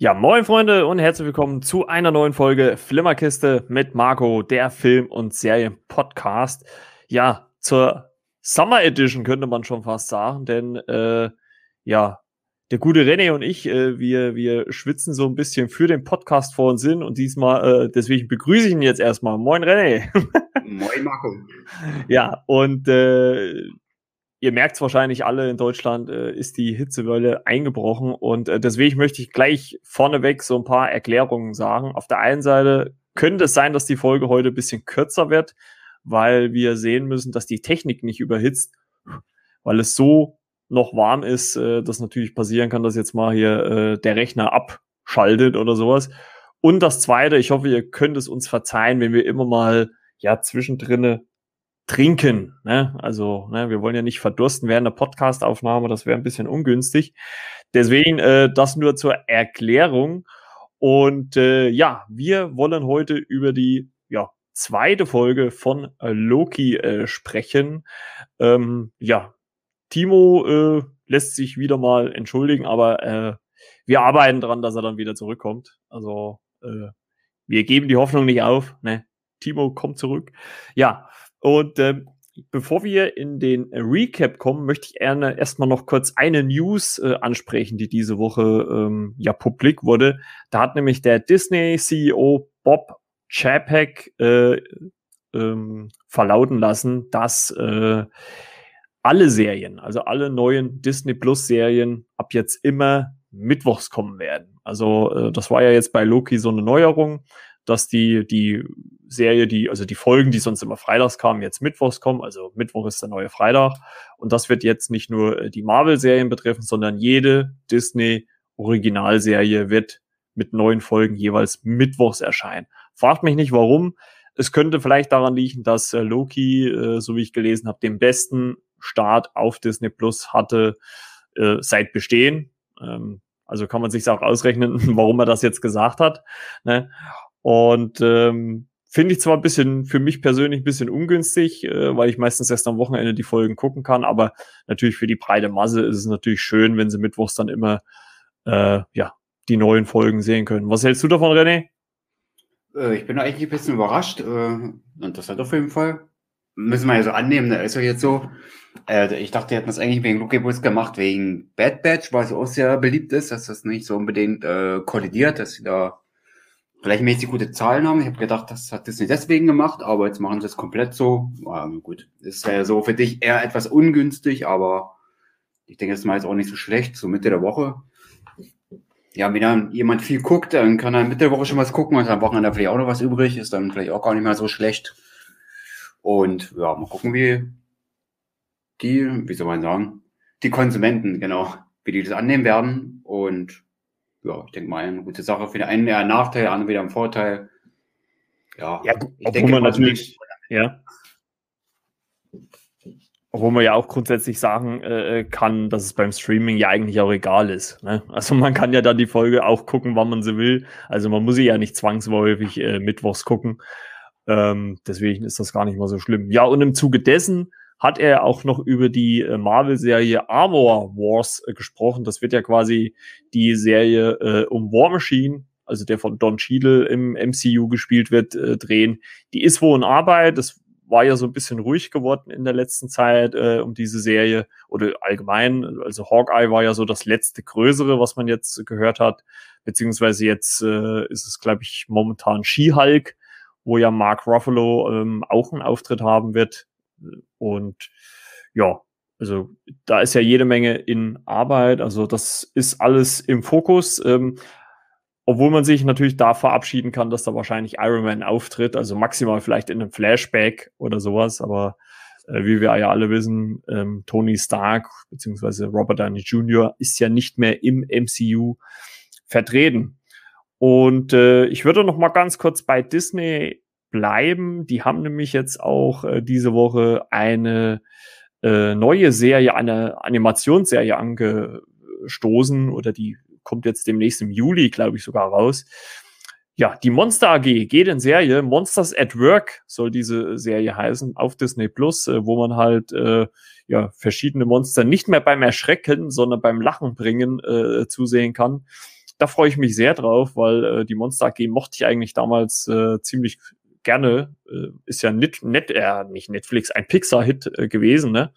Ja, moin Freunde und herzlich willkommen zu einer neuen Folge Flimmerkiste mit Marco, der Film- und Serien-Podcast. Ja, zur Summer Edition könnte man schon fast sagen, denn ja, der gute René und ich, wir schwitzen so ein bisschen für den Podcast vor uns hin und diesmal, deswegen begrüße ich ihn jetzt erstmal. Moin René. Moin Marco. Ja, und ihr merkt es wahrscheinlich alle, in Deutschland ist die Hitzewelle eingebrochen und deswegen möchte ich gleich vorneweg so ein paar Erklärungen sagen. Auf der einen Seite könnte es sein, dass die Folge heute ein bisschen kürzer wird, weil wir sehen müssen, dass die Technik nicht überhitzt, weil es so noch warm ist, dass natürlich passieren kann, dass jetzt mal hier der Rechner abschaltet oder sowas. Und das Zweite, ich hoffe, ihr könnt es uns verzeihen, wenn wir immer mal ja zwischendrin trinken, ne? Also, ne, wir wollen ja nicht verdursten während der Podcast-Aufnahme, das wäre ein bisschen ungünstig. Deswegen das nur zur Erklärung. Und ja, wir wollen heute über die zweite Folge von Loki sprechen. Ja, Timo lässt sich wieder mal entschuldigen, aber wir arbeiten dran, dass er dann wieder zurückkommt. Also, wir geben die Hoffnung nicht auf, ne? Timo kommt zurück. Ja, und bevor wir in den Recap kommen, möchte ich gerne erstmal noch kurz eine News ansprechen, die diese Woche publik wurde. Da hat nämlich der Disney-CEO Bob Chapek verlauten lassen, dass alle Serien, also alle neuen Disney Plus Serien ab jetzt immer mittwochs kommen werden. Also das war ja jetzt bei Loki so eine Neuerung, dass die Serie, die Folgen, die sonst immer freitags kamen, jetzt mittwochs kommen. Also Mittwoch ist der neue Freitag. Und das wird jetzt nicht nur die Marvel-Serien betreffen, sondern jede Disney-Originalserie wird mit neuen Folgen jeweils mittwochs erscheinen. Fragt mich nicht, warum. Es könnte vielleicht daran liegen, dass Loki, so wie ich gelesen habe, den besten Start auf Disney Plus hatte seit Bestehen. Also kann man sich auch ausrechnen, warum er das jetzt gesagt hat, ne? Und finde ich zwar ein bisschen, für mich persönlich ein bisschen ungünstig, weil ich meistens erst am Wochenende die Folgen gucken kann, aber natürlich für die breite Masse ist es natürlich schön, wenn sie mittwochs dann immer die neuen Folgen sehen können. Was hältst du davon, René? Ich bin eigentlich ein bisschen überrascht. Interessant auf jeden Fall. Müssen wir ja so annehmen, ne? Ist ja jetzt so. Ich dachte, die hätten das eigentlich wegen Lucky Bus gemacht, wegen Bad Batch, weil es auch sehr beliebt ist, dass das nicht so unbedingt kollidiert, dass sie da gleichmäßig gute Zahlen haben. Ich habe gedacht, das hat Disney deswegen gemacht, aber jetzt machen sie es komplett so. Gut, ist ja so für dich eher etwas ungünstig, aber ich denke, das ist mal jetzt auch nicht so schlecht, so Mitte der Woche. Ja, wenn dann jemand viel guckt, dann kann er Mitte der Woche schon was gucken und am Wochenende vielleicht auch noch was übrig, ist dann vielleicht auch gar nicht mehr so schlecht. Und ja, mal gucken, die Konsumenten, genau, wie die das annehmen werden. Und ja, ich denke mal, eine gute Sache. Für den einen eher ein Nachteil, der andere wieder ein Vorteil. Ja, ich denke man natürlich. Ja. Obwohl man ja auch grundsätzlich sagen kann, dass es beim Streaming ja eigentlich auch egal ist, ne? Also man kann ja dann die Folge auch gucken, wann man sie will. Also man muss sie ja nicht zwangsläufig mittwochs gucken. Deswegen ist das gar nicht mal so schlimm. Ja, und im Zuge dessen hat er auch noch über die Marvel-Serie Armor Wars gesprochen. Das wird ja quasi die Serie um War Machine, also der von Don Cheadle im MCU gespielt wird, drehen. Die ist wohl in Arbeit. Das war ja so ein bisschen ruhig geworden in der letzten Zeit um diese Serie oder allgemein. Also Hawkeye war ja so das letzte Größere, was man jetzt gehört hat. Beziehungsweise jetzt ist es, glaube ich, momentan She-Hulk, wo ja Mark Ruffalo auch einen Auftritt haben wird. Und ja, also da ist ja jede Menge in Arbeit, also das ist alles im Fokus, obwohl man sich natürlich da verabschieden kann, dass da wahrscheinlich Iron Man auftritt, also maximal vielleicht in einem Flashback oder sowas, aber wie wir ja alle wissen, Tony Stark bzw. Robert Downey Jr. ist ja nicht mehr im MCU vertreten. Und ich würde noch mal ganz kurz bei Disney bleiben. Die haben nämlich jetzt auch diese Woche eine neue Serie, eine Animationsserie angestoßen oder die kommt jetzt demnächst im Juli, glaube ich, sogar raus. Ja, die Monster-AG geht in Serie. Monsters at Work soll diese Serie heißen auf Disney Plus, wo man halt verschiedene Monster nicht mehr beim Erschrecken, sondern beim Lachen bringen zusehen kann. da freue ich mich sehr drauf, weil die Monster-AG mochte ich eigentlich damals ziemlich gerne. Ist ja nicht Netflix, ein Pixar-Hit gewesen, ne?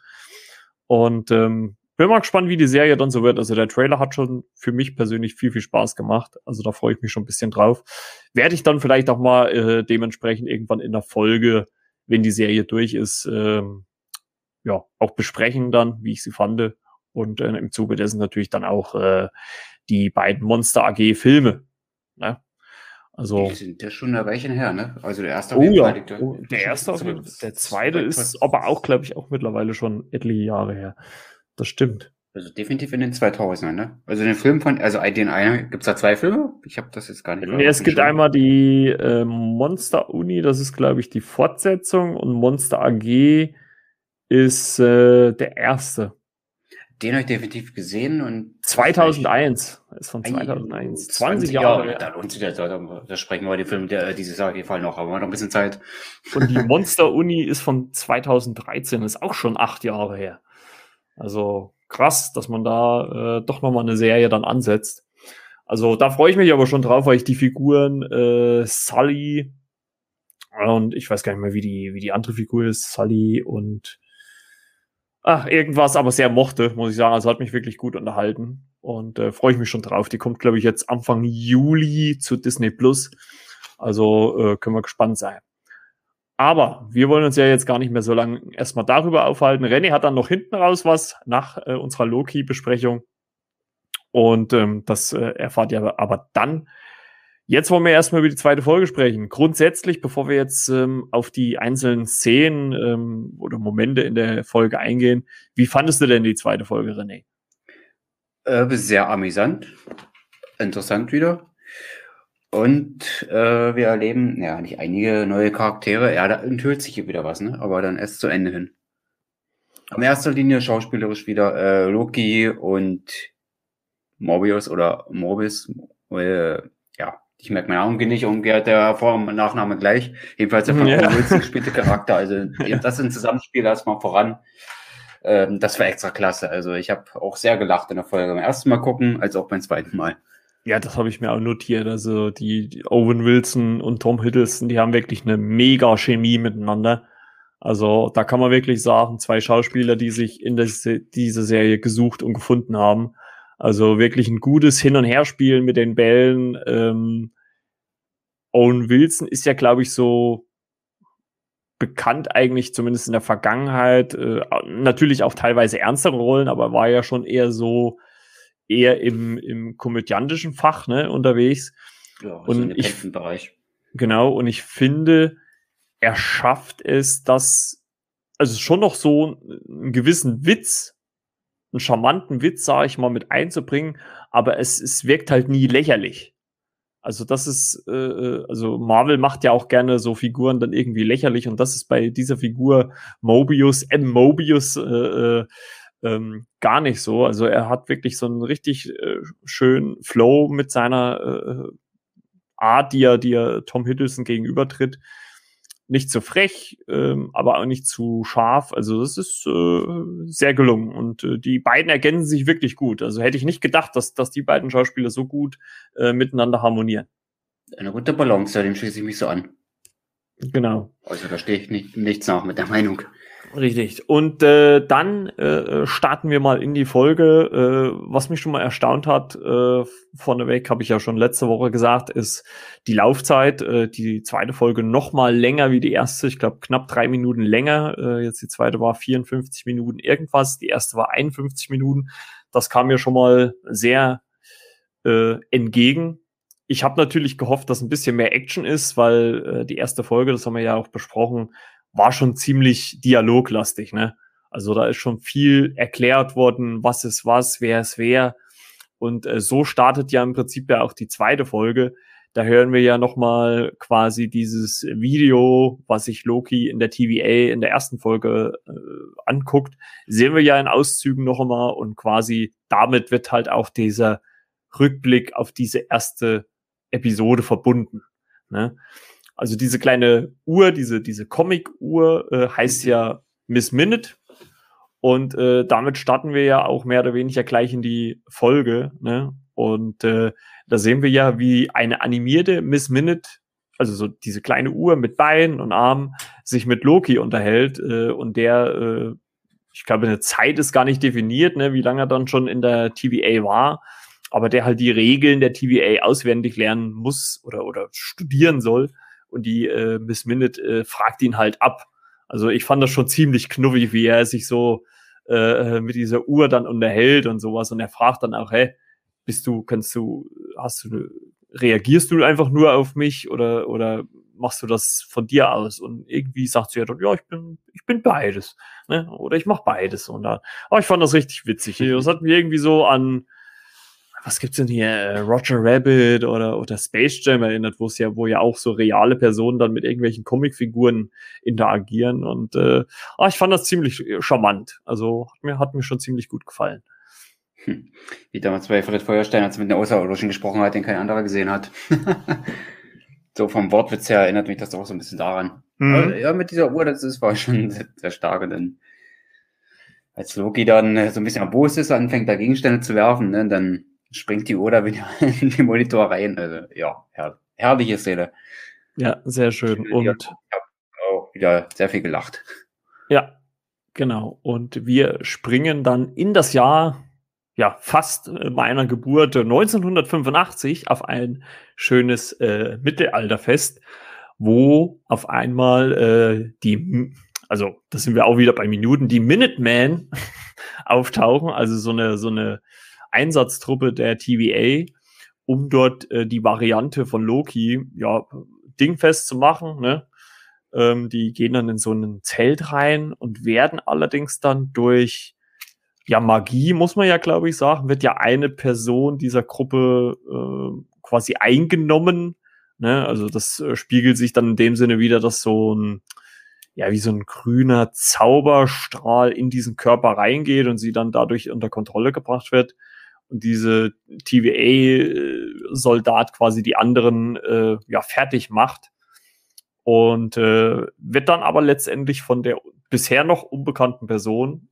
Und bin mal gespannt, wie die Serie dann so wird. Also der Trailer hat schon für mich persönlich viel, viel Spaß gemacht. Also da freue ich mich schon ein bisschen drauf. Werde ich dann vielleicht auch mal dementsprechend irgendwann in der Folge, wenn die Serie durch ist, ja, auch besprechen dann, wie ich sie fand. Und im Zuge dessen natürlich dann auch die beiden Monster-AG-Filme. Ne? Also, der ist schon ein Weilchen her, ne? Also der erste. Der erste. Der zweite ist aber auch, glaube ich, auch mittlerweile schon etliche Jahre her. Das stimmt. Also definitiv in den 2000ern, ne? Also den Film von, also den einen, gibt's da zwei Filme? Ich habe das jetzt gar nicht. Nee, es gibt einmal die Monster-Uni, das ist, glaube ich, die Fortsetzung, und Monster-AG ist der erste. Den habe ich definitiv gesehen, und 2001 ist von 2001. 20 Jahre. Da lohnt sich das. Da sprechen wir den Film, diese Sache auf jeden Fall noch, aber wir haben noch ein bisschen Zeit. Und die Monster-Uni ist von 2013, ist auch schon 8 Jahre her. Also krass, dass man da doch nochmal eine Serie dann ansetzt. Also da freue ich mich aber schon drauf, weil ich die Figuren Sully und ich weiß gar nicht mehr, wie die andere Figur ist, Sully und irgendwas, aber sehr mochte, muss ich sagen. Also hat mich wirklich gut unterhalten und freue ich mich schon drauf. Die kommt, glaube ich, jetzt Anfang Juli zu Disney Plus. Also können wir gespannt sein. Aber wir wollen uns ja jetzt gar nicht mehr so lange erstmal darüber aufhalten. René hat dann noch hinten raus was nach unserer Loki-Besprechung. Und das erfahrt ihr aber dann. Jetzt wollen wir erstmal über die zweite Folge sprechen. Grundsätzlich, bevor wir jetzt auf die einzelnen Szenen oder Momente in der Folge eingehen, wie fandest du denn die zweite Folge, René? Sehr amüsant. Interessant wieder. Und wir erleben, ja, nicht einige neue Charaktere. Ja, da enthüllt sich hier wieder was, ne? Aber dann erst zu Ende hin. In erster Linie schauspielerisch wieder Loki und Morbius oder Morbius. Ja, ich merke meinen Namen nicht, und der Vor- und Nachname gleich. Jedenfalls der von Owen Wilson gespielte Charakter. Also das im Zusammenspiel erstmal voran. Das war extra klasse. Also ich habe auch sehr gelacht in der Folge. Beim ersten Mal gucken, als auch beim zweiten Mal. Ja, das habe ich mir auch notiert. Also die Owen Wilson und Tom Hiddleston, die haben wirklich eine mega Chemie miteinander. Also da kann man wirklich sagen, zwei Schauspieler, die sich in diese Serie gesucht und gefunden haben. Also wirklich ein gutes Hin- und Herspielen mit den Bällen. Owen Wilson ist ja, glaube ich, so bekannt eigentlich, zumindest in der Vergangenheit. Natürlich auch teilweise ernstere Rollen, aber war ja schon eher so im komödiantischen Fach, ne, unterwegs. Ja, also und Bereich. Genau, und ich finde, er schafft es, dass, also schon noch so einen gewissen Witz, einen charmanten Witz, sage ich mal, mit einzubringen, aber es wirkt halt nie lächerlich. Also das ist, also Marvel macht ja auch gerne so Figuren dann irgendwie lächerlich, und das ist bei dieser Figur Mobius, gar nicht so. Also er hat wirklich so einen richtig schönen Flow mit seiner Art, die er Tom Hiddleston gegenübertritt. Nicht zu frech, aber auch nicht zu scharf. Also das ist sehr gelungen. Und die beiden ergänzen sich wirklich gut. Also hätte ich nicht gedacht, dass die beiden Schauspieler so gut miteinander harmonieren. Eine gute Balance, dem schließe ich mich so an. Genau. Also da stehe ich nichts nach mit der Meinung. Richtig. Und dann starten wir mal in die Folge. Was mich schon mal erstaunt hat, vorneweg habe ich ja schon letzte Woche gesagt, ist die Laufzeit. Die zweite Folge noch mal länger wie die erste. Ich glaube, knapp 3 Minuten länger. Jetzt die zweite war 54 Minuten irgendwas. Die erste war 51 Minuten. Das kam mir schon mal sehr entgegen. Ich habe natürlich gehofft, dass ein bisschen mehr Action ist, weil die erste Folge, das haben wir ja auch besprochen, war schon ziemlich dialoglastig, ne? Also da ist schon viel erklärt worden, was ist was, wer ist wer. Und so startet ja im Prinzip ja auch die zweite Folge. Da hören wir ja nochmal quasi dieses Video, was sich Loki in der TVA in der ersten Folge anguckt. Sehen wir ja in Auszügen noch einmal, und quasi damit wird halt auch dieser Rückblick auf diese erste Episode verbunden, ne? Also diese kleine Uhr, diese Comic-Uhr heißt ja Miss Minute, und damit starten wir ja auch mehr oder weniger gleich in die Folge, ne? Und da sehen wir ja, wie eine animierte Miss Minute, also so diese kleine Uhr mit Beinen und Armen, sich mit Loki unterhält und der, ich glaube, eine Zeit ist gar nicht definiert, ne, wie lange er dann schon in der TVA war, aber der halt die Regeln der TVA auswendig lernen muss oder studieren soll. Und die Miss Minute fragt ihn halt ab. Also ich fand das schon ziemlich knuffig, wie er sich so mit dieser Uhr dann unterhält und sowas. Und er fragt dann auch, hey, reagierst du einfach nur auf mich oder machst du das von dir aus? Und irgendwie sagt sie ja dann, ja, ich bin beides. Ne? Oder ich mache beides. Und dann, ich fand das richtig witzig. Das hat mir irgendwie so an, was gibt's denn hier, Roger Rabbit oder Space Jam erinnert, wo ja auch so reale Personen dann mit irgendwelchen Comicfiguren interagieren. Und ich fand das ziemlich charmant. Also hat mir schon ziemlich gut gefallen. Wie damals bei Fred Feuerstein, als er mit einer Außerirdischen gesprochen hat, den kein anderer gesehen hat. So vom Wortwitz her erinnert mich das auch so ein bisschen daran. Mhm. Also, ja, mit dieser Uhr, das war schon sehr stark. Denn als Loki dann so ein bisschen erbost ist, anfängt da Gegenstände zu werfen, ne, dann springt die Uhr da wieder in den Monitor rein. Also ja, herrliche Szene. Ja, sehr schön. Und ich habe auch wieder sehr viel gelacht. Ja, genau. Und wir springen dann in das Jahr, ja, fast meiner Geburt 1985 auf ein schönes Mittelalterfest, wo auf einmal also das sind wir auch wieder bei Minuten, die Minutemen auftauchen, also so eine Einsatztruppe der TVA, um dort die Variante von Loki ja dingfest zu machen, ne? Die gehen dann in so ein Zelt rein und werden allerdings dann durch Magie, muss man ja, glaube ich, sagen, wird ja eine Person dieser Gruppe quasi eingenommen. Ne? Also das spiegelt sich dann in dem Sinne wieder, dass wie so ein grüner Zauberstrahl in diesen Körper reingeht und sie dann dadurch unter Kontrolle gebracht wird. Und diese TVA-Soldat quasi die anderen fertig macht. Und wird dann aber letztendlich von der bisher noch unbekannten Person,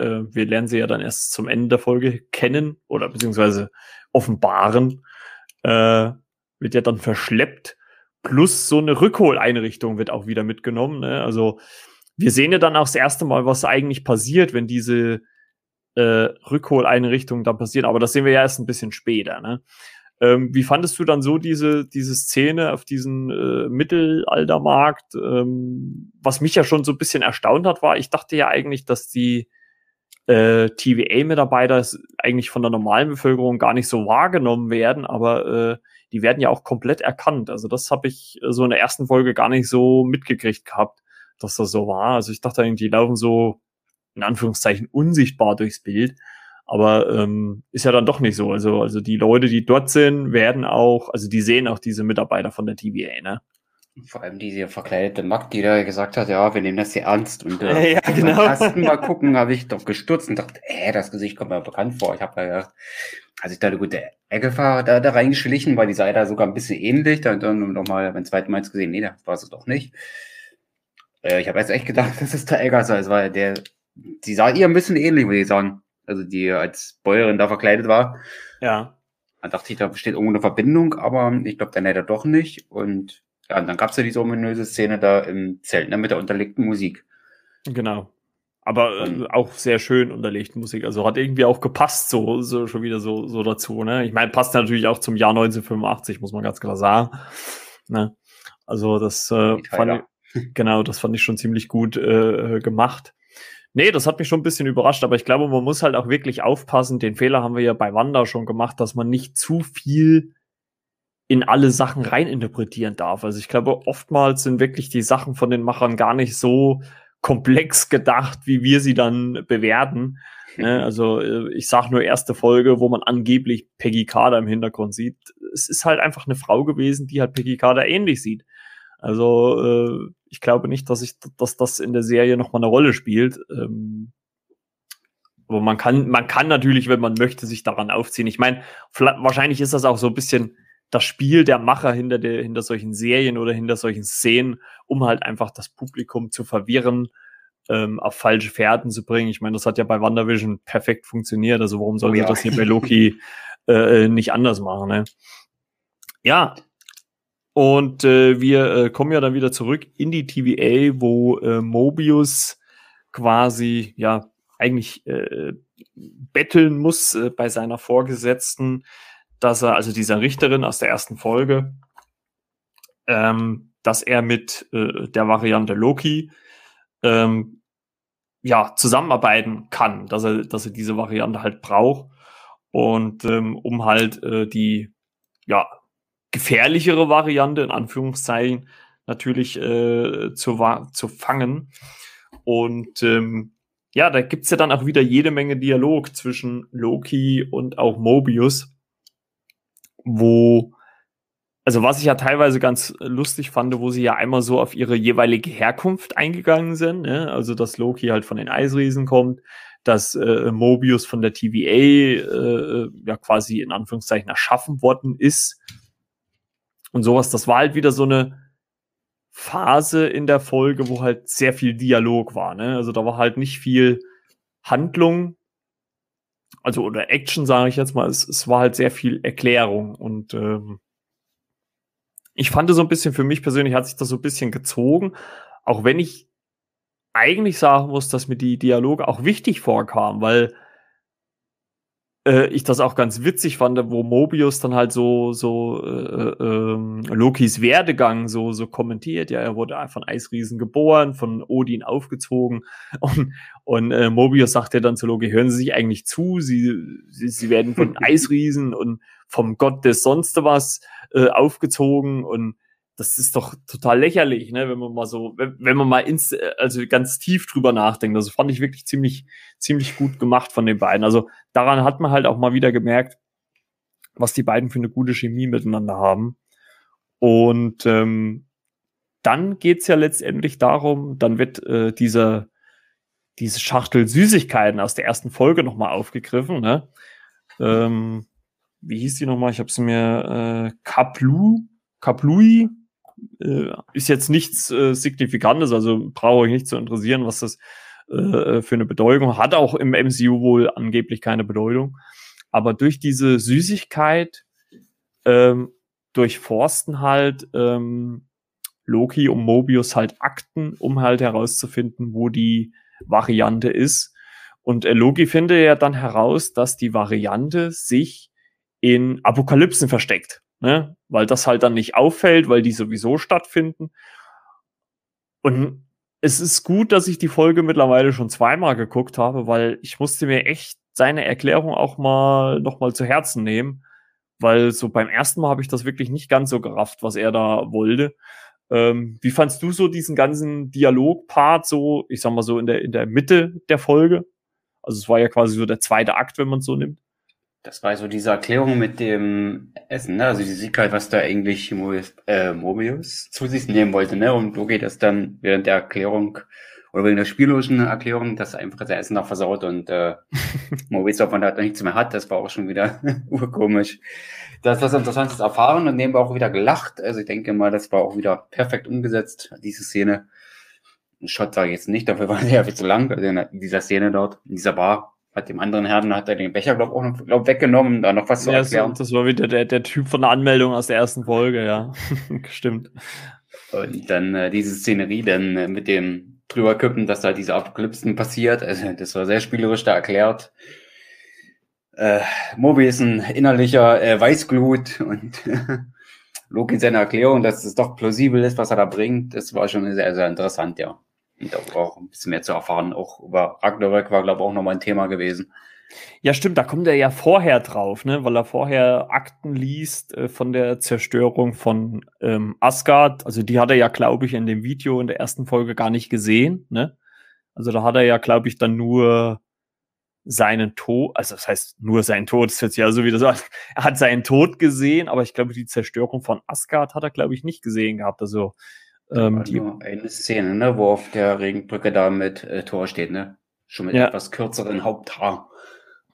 wir lernen sie ja dann erst zum Ende der Folge kennen oder beziehungsweise offenbaren, wird ja dann verschleppt. Plus so eine Rückholeinrichtung wird auch wieder mitgenommen. Ne? Also wir sehen ja dann auch das erste Mal, was eigentlich passiert, wenn diese Rückholeinrichtung dann passiert. Aber das sehen wir ja erst ein bisschen später. Ne? Wie fandest du dann so diese Szene auf diesem Mittelaltermarkt? Was mich ja schon so ein bisschen erstaunt hat, war, ich dachte ja eigentlich, dass die TVA-Mitarbeiter eigentlich von der normalen Bevölkerung gar nicht so wahrgenommen werden, aber die werden ja auch komplett erkannt. Also das habe ich so in der ersten Folge gar nicht so mitgekriegt gehabt, dass das so war. Also ich dachte eigentlich, die laufen so in Anführungszeichen unsichtbar durchs Bild, aber ist ja dann doch nicht so. Also die Leute, die dort sind, die sehen auch diese Mitarbeiter von der TVA, ne? Vor allem diese verkleidete Magd, die da gesagt hat, ja, wir nehmen das hier ernst. Und genau. Beim ersten Mal gucken, habe ich doch gestutzt und dachte, das Gesicht kommt mir bekannt vor. Ich habe da gedacht, als ich da eine gute Ecke fahre, da reingeschlichen, weil die sei da sogar ein bisschen ähnlich. Dann nochmal beim zweiten Mal gesehen, nee, das war es doch nicht. Ich habe jetzt echt gedacht, dass es der Egger sei. Es war die sah ihr ein bisschen ähnlich, würde ich sagen. Also die als Bäuerin da verkleidet war. Ja. Dann dachte ich, da besteht irgendwo eine Verbindung, aber ich glaube, dann leider doch nicht. Und ja, und dann gab es ja diese ominöse Szene da im Zelt, ne, mit der unterlegten Musik. Genau. Aber auch sehr schön unterlegte Musik. Also hat irgendwie auch gepasst, so schon wieder so dazu. Ne? Ich meine, passt natürlich auch zum Jahr 1985, muss man ganz klar sagen. Ne? Also das fand ich schon ziemlich gut gemacht. Nee, das hat mich schon ein bisschen überrascht, aber ich glaube, man muss halt auch wirklich aufpassen. Den Fehler haben wir ja bei Wanda schon gemacht, dass man nicht zu viel in alle Sachen reininterpretieren darf. Also ich glaube, oftmals sind wirklich die Sachen von den Machern gar nicht so komplex gedacht, wie wir sie dann bewerten. Ne? Also ich sage nur erste Folge, wo man angeblich Peggy Carter im Hintergrund sieht. Es ist halt einfach eine Frau gewesen, die halt Peggy Carter ähnlich sieht. Also ich glaube nicht, dass das in der Serie nochmal eine Rolle spielt. Aber man kann natürlich, wenn man möchte, sich daran aufziehen. Ich meine, wahrscheinlich ist das auch so ein bisschen das Spiel der Macher hinter solchen Serien oder hinter solchen Szenen, um halt einfach das Publikum zu verwirren, auf falsche Fährten zu bringen. Ich meine, das hat ja bei WandaVision perfekt funktioniert. Also warum sollen sie das hier bei Loki nicht anders machen. Ne? Ja, und wir kommen ja dann wieder zurück in die TVA, wo Mobius quasi ja eigentlich betteln muss bei seiner Vorgesetzten, dass er, also dieser Richterin aus der ersten Folge, dass er mit der Variante Loki ja zusammenarbeiten kann, dass er diese Variante halt braucht und um halt die ja gefährlichere Variante in Anführungszeichen natürlich zu fangen. Und ja, da gibt's ja dann auch wieder jede Menge Dialog zwischen Loki und auch Mobius, wo, also was ich ja teilweise ganz lustig fand, wo sie ja einmal so auf ihre jeweilige Herkunft eingegangen sind, ne? Also dass Loki halt von den Eisriesen kommt, dass Mobius von der TVA ja quasi in Anführungszeichen erschaffen worden ist und sowas. Das war halt wieder so eine Phase in der Folge, wo halt sehr viel Dialog war, ne? Also da war halt nicht viel Handlung, also oder Action, sage ich jetzt mal. Es war halt sehr viel Erklärung und ich fand so ein bisschen, für mich persönlich hat sich das so ein bisschen gezogen, auch wenn ich eigentlich sagen muss, dass mir die Dialoge auch wichtig vorkamen, weil ich das auch ganz witzig fand, wo Mobius dann halt so Lokis Werdegang so kommentiert. Ja, er wurde von Eisriesen geboren, von Odin aufgezogen und Mobius sagt ja dann zu Loki, hören Sie sich eigentlich zu, Sie werden von Eisriesen und vom Gott des sonst was aufgezogen, und das ist doch total lächerlich, ne, wenn man mal so, wenn man mal also ganz tief drüber nachdenkt. Also fand ich wirklich ziemlich gut gemacht von den beiden. Also daran hat man halt auch mal wieder gemerkt, was die beiden für eine gute Chemie miteinander haben. Und dann geht's ja letztendlich darum, dann wird diese Schachtel Süßigkeiten aus der ersten Folge nochmal aufgegriffen, ne? Wie hieß die nochmal? Ich hab's mir Kaplui. Ist jetzt nichts Signifikantes, also brauche ich nicht zu interessieren, was das für eine Bedeutung hat. Auch im MCU wohl angeblich keine Bedeutung. Aber durch diese Süßigkeit durchforsten halt Loki und Mobius halt Akten, um halt herauszufinden, wo die Variante ist. Und Loki findet ja dann heraus, dass die Variante sich in Apokalypsen versteckt. Ne? Weil das halt dann nicht auffällt, weil die sowieso stattfinden. Und es ist gut, dass ich die Folge mittlerweile schon zweimal geguckt habe, weil ich musste mir echt seine Erklärung auch mal nochmal zu Herzen nehmen, weil so beim ersten Mal habe ich das wirklich nicht ganz so gerafft, was er da wollte. Wie fandst du so diesen ganzen Dialogpart so, ich sag mal so in der Mitte der Folge? Also es war ja quasi so der zweite Akt, wenn man es so nimmt. Das war so diese Erklärung mit dem Essen, ne? Also die Süßigkeit, was da eigentlich Mobius zu sich nehmen wollte, ne? Und Loki das dann während der Erklärung oder wegen der spielerischen Erklärung, dass er einfach sein Essen noch versaut und Mobius davon halt noch nichts mehr hat. Das war auch schon wieder urkomisch. Das ist was Interessantes erfahren und nebenbei auch wieder gelacht. Also ich denke mal, das war auch wieder perfekt umgesetzt, diese Szene. Ein Shot sage ich jetzt nicht, dafür war sie ja viel zu lang, also in dieser Szene dort, in dieser Bar. Hat dem anderen Herrn, hat er den Becher, glaube ich, auch noch weggenommen, da noch was zu erklären. Ja, das war wieder der Typ von der Anmeldung aus der ersten Folge, ja. Stimmt. Und dann diese Szenerie dann mit dem drüberkippen, dass da diese Apokalypsen passiert. Also das war sehr spielerisch da erklärt. Mobi ist ein innerlicher Weißglut und Loki seine Erklärung, dass es doch plausibel ist, was er da bringt. Das war schon sehr, sehr interessant, ja. Und auch ein bisschen mehr zu erfahren, auch über Ragnarök war, glaube ich, auch nochmal ein Thema gewesen. Ja, stimmt, da kommt er ja vorher drauf, ne? Weil er vorher Akten liest von der Zerstörung von Asgard. Also die hat er ja, glaube ich, in dem Video in der ersten Folge gar nicht gesehen, ne? Also da hat er ja, glaube ich, dann nur seinen Tod, also das heißt nur seinen Tod, das ist jetzt ja so wieder so, er hat seinen Tod gesehen, aber ich glaube, die Zerstörung von Asgard hat er, glaube ich, nicht gesehen gehabt, also nur eine Szene, ne, wo auf der Regenbrücke da mit Tor steht, ne? Schon mit etwas kürzeren Haupthaar.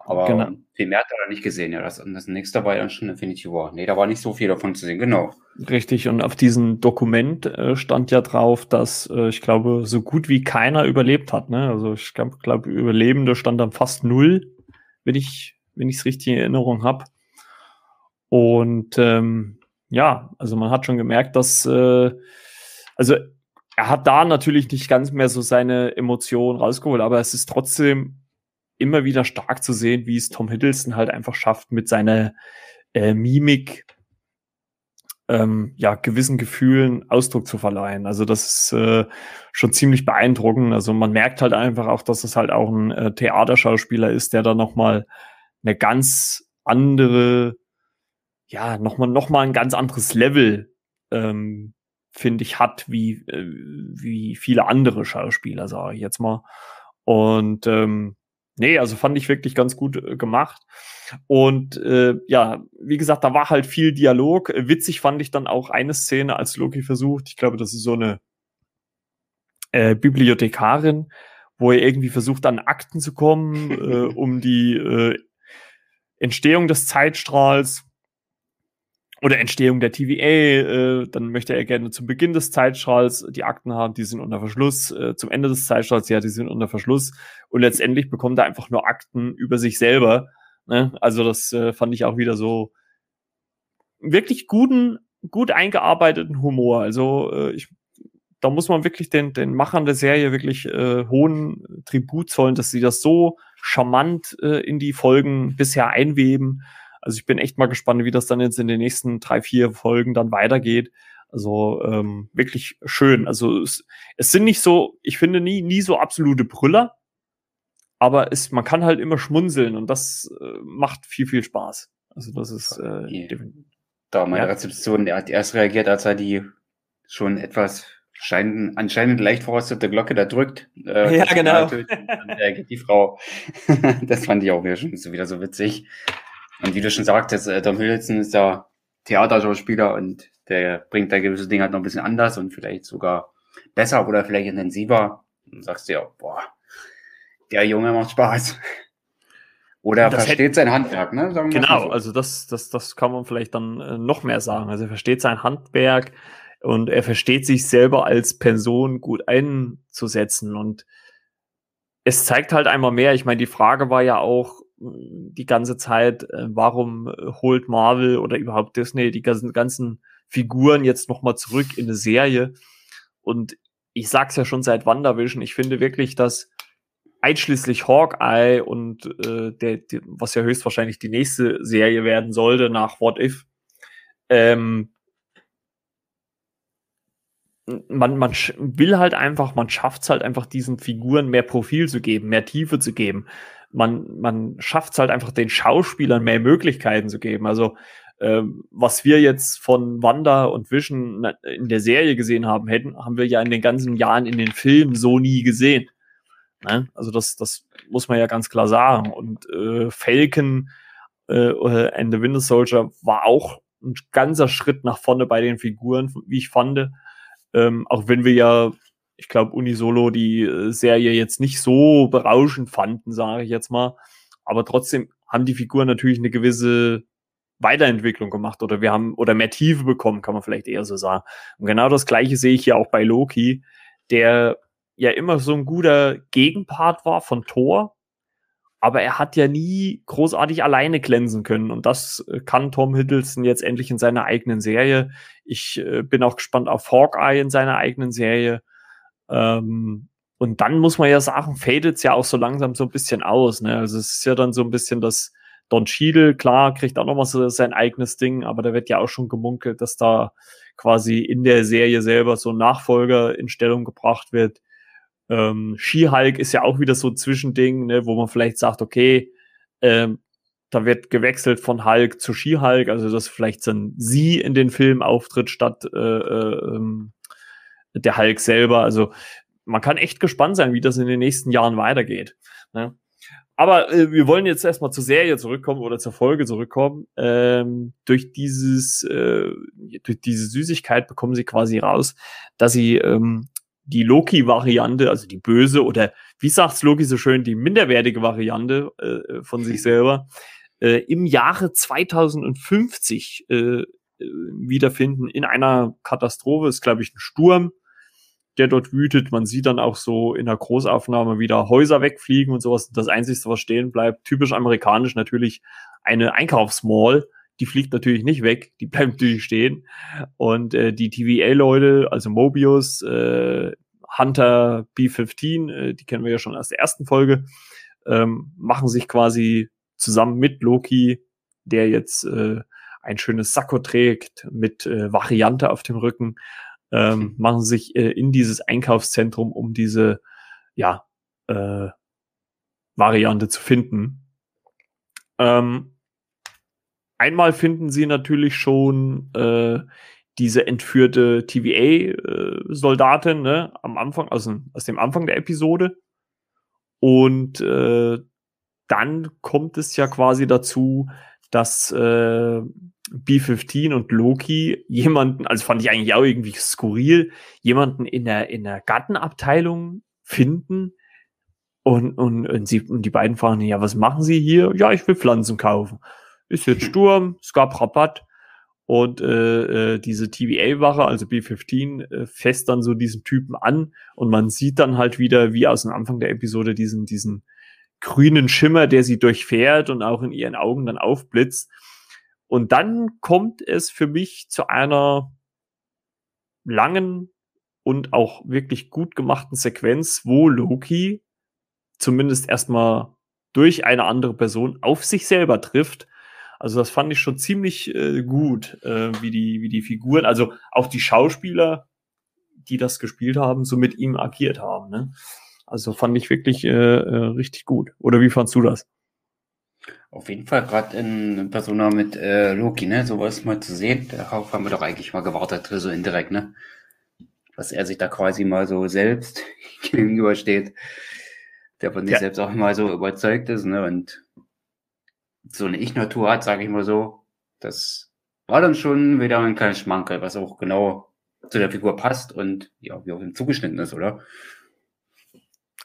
Aber genau. Viel mehr hat er nicht gesehen, ja. Das nächste war dann schon Infinity War. Nee, da war nicht so viel davon zu sehen, genau. Richtig, und auf diesem Dokument stand ja drauf, dass ich glaube, so gut wie keiner überlebt hat, ne? Also ich glaube, Überlebende stand dann fast null, wenn ich es richtig in Erinnerung habe. Und ja, also man hat schon gemerkt, dass also er hat da natürlich nicht ganz mehr so seine Emotionen rausgeholt, aber es ist trotzdem immer wieder stark zu sehen, wie es Tom Hiddleston halt einfach schafft, mit seiner Mimik ja, gewissen Gefühlen Ausdruck zu verleihen. Also das ist schon ziemlich beeindruckend. Also man merkt halt einfach auch, dass es halt auch ein Theaterschauspieler ist, der da nochmal eine ganz andere, ja, nochmal ein ganz anderes Level, finde ich, hat, wie viele andere Schauspieler, sage ich jetzt mal. Und nee, also fand ich wirklich ganz gut gemacht. Und ja, wie gesagt, da war halt viel Dialog. Witzig fand ich dann auch eine Szene, als Loki versucht, ich glaube, das ist so eine Bibliothekarin, wo er irgendwie versucht, an Akten zu kommen, um die Entstehung des Zeitstrahls oder Entstehung der TVA. Dann möchte er gerne zum Beginn des Zeitstrahls die Akten haben, die sind unter Verschluss. Zum Ende des Zeitstrahls, ja, die sind unter Verschluss. Und letztendlich bekommt er einfach nur Akten über sich selber. Ne? Also das fand ich auch wieder so wirklich gut eingearbeiteten Humor. Also da muss man wirklich den Machern der Serie wirklich hohen Tribut zollen, dass sie das so charmant in die Folgen bisher einweben. Also ich bin echt mal gespannt, wie das dann jetzt in den nächsten 3-4 Folgen dann weitergeht. Also wirklich schön. Also es sind nicht so, ich finde nie so absolute Brüller, aber man kann halt immer schmunzeln und das macht viel Spaß. Also das ist da meine Rezeption. Er hat erst reagiert, als er die schon etwas anscheinend leicht verrostete Glocke da drückt. Ja, genau. Dann reagiert die Frau. Das fand ich auch wieder so witzig. Und wie du schon sagtest, Tom Hiddleston ist ja Theaterschauspieler und der bringt da gewisse Dinge halt noch ein bisschen anders und vielleicht sogar besser oder vielleicht intensiver. Und sagst du ja, boah, der Junge macht Spaß. Oder versteht sein Handwerk, ne? Sagen wir genau, so. Also das kann man vielleicht dann noch mehr sagen. Also er versteht sein Handwerk und er versteht sich selber als Person gut einzusetzen. Und es zeigt halt einmal mehr, ich meine, die Frage war ja auch, die ganze Zeit, warum holt Marvel oder überhaupt Disney die ganzen Figuren jetzt nochmal zurück in eine Serie? Und ich sag's ja schon seit WandaVision, ich finde wirklich, dass einschließlich Hawkeye und was ja höchstwahrscheinlich die nächste Serie werden sollte nach What If, man will halt einfach, man schafft's halt einfach, diesen Figuren mehr Profil zu geben, mehr Tiefe zu geben. Man schafft's halt einfach, den Schauspielern mehr Möglichkeiten zu geben. Also was wir jetzt von Wanda und Vision in der Serie gesehen haben wir ja in den ganzen Jahren in den Filmen so nie gesehen. Ne? Also das muss man ja ganz klar sagen. Und Falcon and the Winter Soldier war auch ein ganzer Schritt nach vorne bei den Figuren, wie ich fand. Auch wenn wir ja, ich glaube, unisolo die Serie jetzt nicht so berauschend fanden, sage ich jetzt mal. Aber trotzdem haben die Figuren natürlich eine gewisse Weiterentwicklung gemacht oder mehr Tiefe bekommen, kann man vielleicht eher so sagen. Und genau das Gleiche sehe ich ja auch bei Loki, der ja immer so ein guter Gegenpart war von Thor, aber er hat ja nie großartig alleine glänzen können. Und das kann Tom Hiddleston jetzt endlich in seiner eigenen Serie. Ich bin auch gespannt auf Hawkeye in seiner eigenen Serie. Und dann muss man ja sagen, fadet's ja auch so langsam so ein bisschen aus, ne? Also es ist ja dann so ein bisschen das Don Cheadle, klar, kriegt auch noch mal so sein eigenes Ding, aber da wird ja auch schon gemunkelt, dass da quasi in der Serie selber so ein Nachfolger in Stellung gebracht wird. She-Hulk ist ja auch wieder so ein Zwischending, ne? Wo man vielleicht sagt, okay, da wird gewechselt von Hulk zu She-Hulk, also dass vielleicht dann sie in den Film auftritt statt der Hulk selber. Also man kann echt gespannt sein, wie das in den nächsten Jahren weitergeht. Ne? Aber wir wollen jetzt erstmal zur Serie zurückkommen oder zur Folge zurückkommen. Durch diese Süßigkeit bekommen sie quasi raus, dass sie die Loki-Variante, also die böse oder wie sagt's Loki so schön, die minderwertige Variante von sich selber im Jahre 2050 wiederfinden in einer Katastrophe. Ist, glaube ich, ein Sturm, der dort wütet. Man sieht dann auch so in der Großaufnahme wieder Häuser wegfliegen und sowas. Das Einzige, was stehen bleibt, typisch amerikanisch natürlich, eine Einkaufsmall, die fliegt natürlich nicht weg, die bleibt natürlich stehen. Und die TVA-Leute, also Mobius, Hunter B-15, die kennen wir ja schon aus der ersten Folge, machen sich quasi zusammen mit Loki, der jetzt ein schönes Sakko trägt mit Variante auf dem Rücken, machen sich in dieses Einkaufszentrum, um diese Variante zu finden. Einmal finden sie natürlich schon diese entführte TVA-Soldatin, ne, am Anfang, also aus dem Anfang der Episode. Und dann kommt es ja quasi dazu, dass B-15 und Loki jemanden, also fand ich eigentlich auch irgendwie skurril, jemanden in der Gartenabteilung finden. Und die beiden fragen, ja, was machen Sie hier? Ja, ich will Pflanzen kaufen. Ist jetzt Sturm, es gab Rabatt. Und diese TVA-Wache, also B-15, fässt dann so diesen Typen an. Und man sieht dann halt wieder, wie aus dem Anfang der Episode, diesen grünen Schimmer, der sie durchfährt und auch in ihren Augen dann aufblitzt. Und dann kommt es für mich zu einer langen und auch wirklich gut gemachten Sequenz, wo Loki zumindest erstmal durch eine andere Person auf sich selber trifft. Also das fand ich schon ziemlich gut, wie die Figuren, also auch die Schauspieler, die das gespielt haben, so mit ihm agiert haben, ne? Also fand ich wirklich richtig gut. Oder wie fandst du das? Auf jeden Fall, gerade in Persona mit Loki, ne, sowas mal zu sehen, darauf haben wir doch eigentlich mal gewartet, so indirekt, ne? Dass er sich da quasi mal so selbst gegenübersteht, der von sich selbst auch mal so überzeugt ist, ne, und so eine Ich-Natur hat, sage ich mal so. Das war dann schon wieder ein kleines Schmankerl, was auch genau zu der Figur passt und ja, wie auf ihm zugeschnitten ist, oder?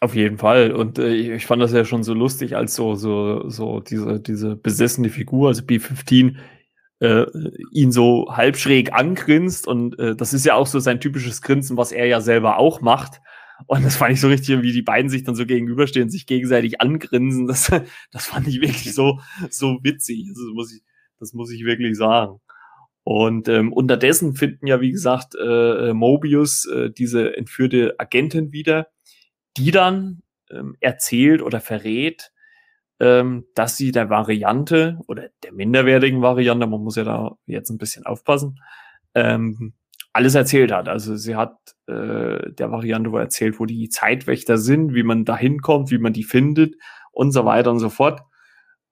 Auf jeden Fall. Und ich fand das ja schon so lustig, als so diese besessene Figur, also B-15, ihn so halb schräg angrinst. Und das ist ja auch so sein typisches Grinsen, was er ja selber auch macht. Und das fand ich so richtig, wie die beiden sich dann so gegenüberstehen, sich gegenseitig angrinsen. Das fand ich wirklich so witzig. Das muss ich wirklich sagen. Und unterdessen finden ja, wie gesagt, Mobius diese entführte Agentin wieder, die dann erzählt oder verrät, dass sie der Variante oder der minderwertigen Variante, man muss ja da jetzt ein bisschen aufpassen, alles erzählt hat. Also sie hat der Variante wohl erzählt, wo die Zeitwächter sind, wie man da hinkommt, wie man die findet und so weiter und so fort.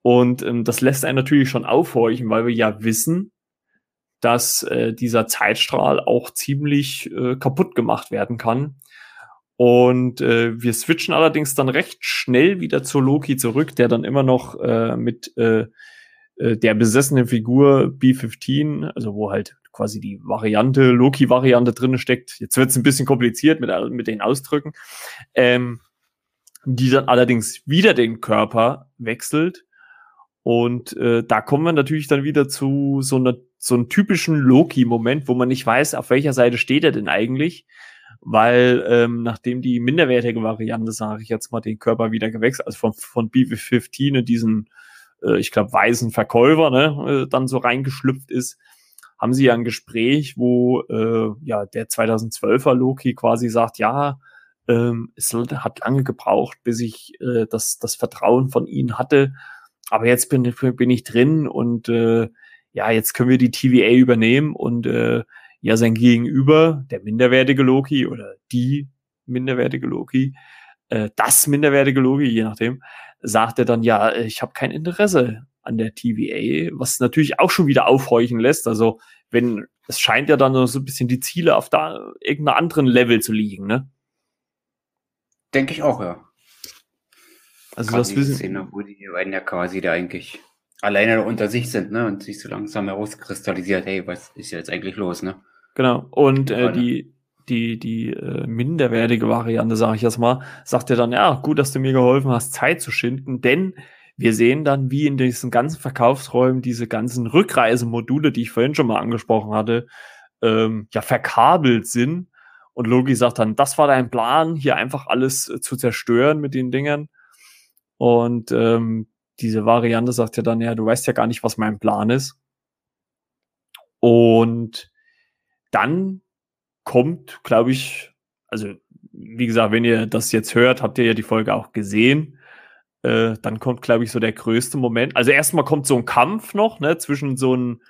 Und das lässt einen natürlich schon aufhorchen, weil wir ja wissen, dass dieser Zeitstrahl auch ziemlich kaputt gemacht werden kann. Und wir switchen allerdings dann recht schnell wieder zu Loki zurück, der dann immer noch mit der besessenen Figur B-15, also wo halt quasi die Variante, Loki-Variante drin steckt. Jetzt wird es ein bisschen kompliziert mit den Ausdrücken. Die dann allerdings wieder den Körper wechselt. Und da kommen wir natürlich dann wieder zu so einem typischen Loki-Moment, wo man nicht weiß, auf welcher Seite steht er denn eigentlich. Weil nachdem die minderwertige Variante, sage ich jetzt mal, den Körper wieder gewechselt, also von BB-15 in diesen, ich glaube, weißen Verkäufer, ne, dann so reingeschlüpft ist, haben sie ja ein Gespräch, wo der 2012er Loki quasi sagt, ja, es hat lange gebraucht, bis ich das Vertrauen von ihnen hatte, aber jetzt bin ich drin und jetzt können wir die TVA übernehmen und sein Gegenüber, der minderwertige Loki oder die minderwertige Loki, das minderwertige Loki, je nachdem, sagt er dann, ja, ich habe kein Interesse an der TVA, was natürlich auch schon wieder aufhorchen lässt. Also wenn, es scheint ja dann so ein bisschen die Ziele auf da irgendeinem anderen Level zu liegen, ne? Denke ich auch, ja. Also das wissen Szene, wo die beiden ja quasi da eigentlich alleine unter sich sind, ne, und sich so langsam herauskristallisiert, hey, was ist jetzt eigentlich los, ne? Genau. Und die minderwertige Variante, sage ich jetzt mal, sagt er dann, ja, gut, dass du mir geholfen hast, Zeit zu schinden, denn wir sehen dann, wie in diesen ganzen Verkaufsräumen diese ganzen Rückreisemodule, die ich vorhin schon mal angesprochen hatte, verkabelt sind. Und Loki sagt dann, das war dein Plan, hier einfach alles zu zerstören mit den Dingern. Und diese Variante sagt ja dann, ja, du weißt ja gar nicht, was mein Plan ist. Und dann kommt, glaube ich, also wie gesagt, wenn ihr das jetzt hört, habt ihr ja die Folge auch gesehen, dann kommt, glaube ich, so der größte Moment. Also erstmal kommt so ein Kampf noch, ne, zwischen so einem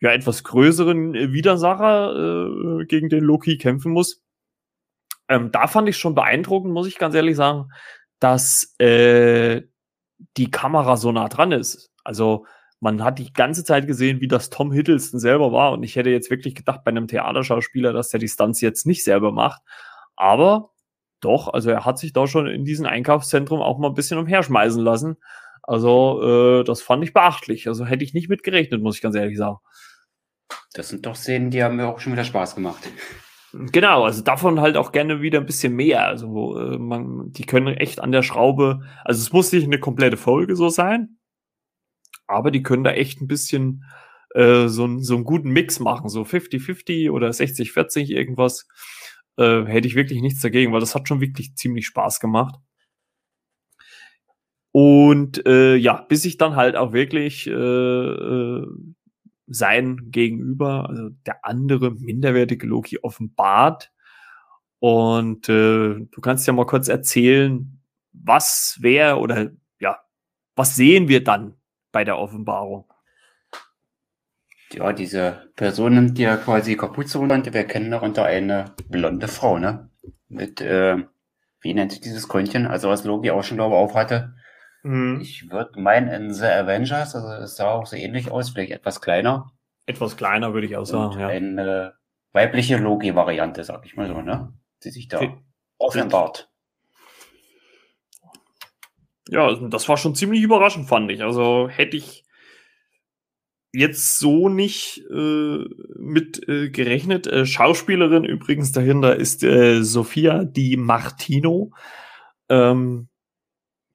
ja etwas größeren Widersacher, gegen den Loki kämpfen muss. Da fand ich schon beeindruckend, muss ich ganz ehrlich sagen, dass die Kamera so nah dran ist. Also man hat die ganze Zeit gesehen, wie das Tom Hiddleston selber war. Und ich hätte jetzt wirklich gedacht, bei einem Theaterschauspieler, dass der die Stunts jetzt nicht selber macht. Aber doch, also er hat sich da schon in diesem Einkaufszentrum auch mal ein bisschen umherschmeißen lassen. Also das fand ich beachtlich. Also hätte ich nicht mit gerechnet, muss ich ganz ehrlich sagen. Das sind doch Szenen, die haben mir auch schon wieder Spaß gemacht. Genau, also davon halt auch gerne wieder ein bisschen mehr. Also die können echt an der Schraube, also es muss nicht eine komplette Folge so sein, aber die können da echt ein bisschen so einen guten Mix machen, so 50-50 oder 60-40 irgendwas. Hätte ich wirklich nichts dagegen, weil das hat schon wirklich ziemlich Spaß gemacht. Und ja, bis ich dann halt auch wirklich sein Gegenüber, also der andere minderwertige Loki, offenbart. Und du kannst ja mal kurz erzählen, was wäre oder ja, was sehen wir dann bei der Offenbarung? Ja, diese Person nimmt ja quasi Kapuze runter und wir kennen darunter eine blonde Frau, ne? Mit, wie nennt sich dieses Krönchen? Also was Loki auch schon, glaube ich, aufhatte. Ich würde meinen, in The Avengers, also es sah auch so ähnlich aus, vielleicht etwas kleiner. Etwas kleiner, würde ich auch sagen, und ja. Eine weibliche Loki-Variante, sag ich mal so, ne? Die sich da offenbart. Ja, das war schon ziemlich überraschend, fand ich. Also hätte ich jetzt so nicht mit gerechnet. Schauspielerin übrigens dahinter ist Sophia Di Martino.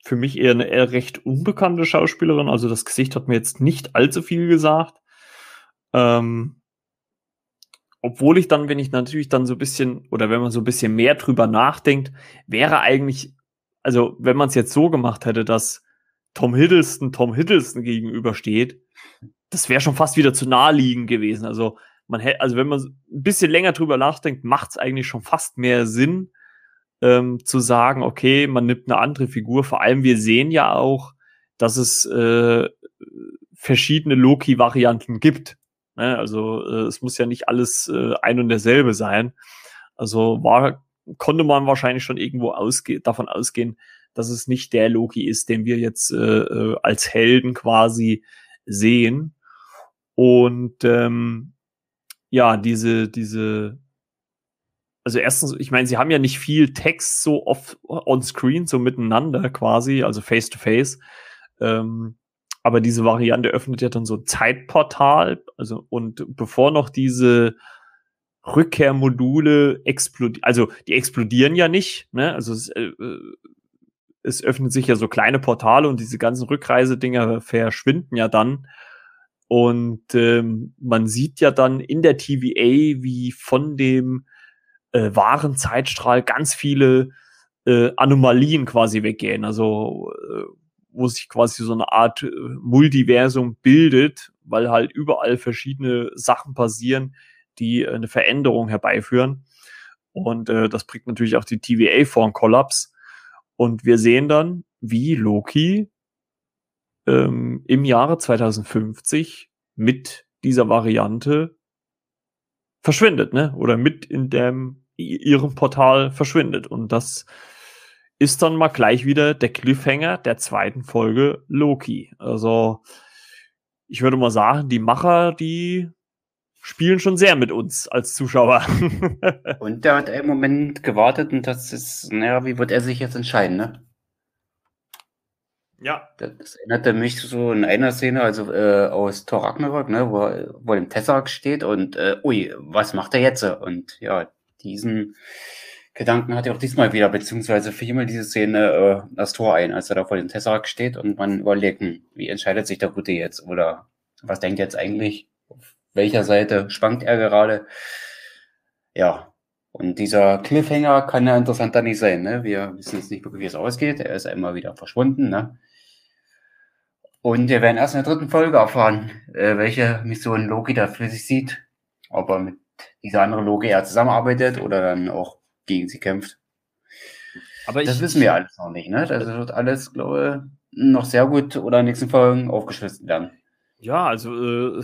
Für mich eher eine eher recht unbekannte Schauspielerin. Also das Gesicht hat mir jetzt nicht allzu viel gesagt. Obwohl ich dann, wenn ich natürlich dann so ein bisschen, oder wenn man so ein bisschen mehr drüber nachdenkt, wäre eigentlich, also wenn man es jetzt so gemacht hätte, dass Tom Hiddleston gegenübersteht, das wäre schon fast wieder zu naheliegend gewesen. Also man hätte, also wenn man ein bisschen länger drüber nachdenkt, macht es eigentlich schon fast mehr Sinn, zu sagen, okay, man nimmt eine andere Figur. Vor allem, wir sehen ja auch, dass es verschiedene Loki-Varianten gibt. Ne? Also es muss ja nicht alles ein und derselbe sein. Also konnte man wahrscheinlich schon irgendwo davon ausgehen, dass es nicht der Loki ist, den wir jetzt als Helden quasi sehen. Und ja, diese also erstens, ich meine, sie haben ja nicht viel Text so on-screen, so miteinander quasi, also face-to-face. Aber diese Variante öffnet ja dann so ein Zeitportal. Also, und bevor noch diese Rückkehrmodule explodieren, also die explodieren ja nicht, ne? Also es öffnet sich ja so kleine Portale und diese ganzen Rückreisedinger verschwinden ja dann. Und man sieht ja dann in der TVA, wie von dem wahren Zeitstrahl ganz viele Anomalien quasi weggehen, also wo sich quasi so eine Art Multiversum bildet, weil halt überall verschiedene Sachen passieren, die eine Veränderung herbeiführen, und das bringt natürlich auch die TVA vor einen Kollaps, und wir sehen dann, wie Loki im Jahre 2050 mit dieser Variante verschwindet, ne? Oder mit in ihrem Portal verschwindet. Und das ist dann mal gleich wieder der Cliffhanger der zweiten Folge Loki. Also ich würde mal sagen, die Macher, die spielen schon sehr mit uns als Zuschauer. Und der hat einen Moment gewartet, und das ist, naja, wie wird er sich jetzt entscheiden, ne? Ja. Das erinnerte mich so in einer Szene, also aus Thor Ragnarok, ne, wo er im Tesseract steht und ui, was macht er jetzt? Und ja, diesen Gedanken hatte ich auch diesmal wieder, beziehungsweise fiel mir diese Szene das Tor ein, als er da vor dem Tesseract steht und man überlegt, wie entscheidet sich der Gute jetzt? Oder was denkt jetzt eigentlich? Auf welcher Seite schwankt er gerade? Ja. Und dieser Cliffhanger kann ja interessanter nicht sein, ne? Wir wissen jetzt nicht wirklich, wie es ausgeht. Er ist einmal wieder verschwunden, ne? Und wir werden erst in der 3. Folge erfahren, welche Mission Loki da für sich sieht. Ob er mit dieser anderen Loki eher zusammenarbeitet oder dann auch gegen sie kämpft. Aber das wissen wir alles noch nicht, ne? Das wird alles, glaube ich, noch sehr gut oder in den nächsten Folgen aufgeschlüsselt werden. Ja, also wir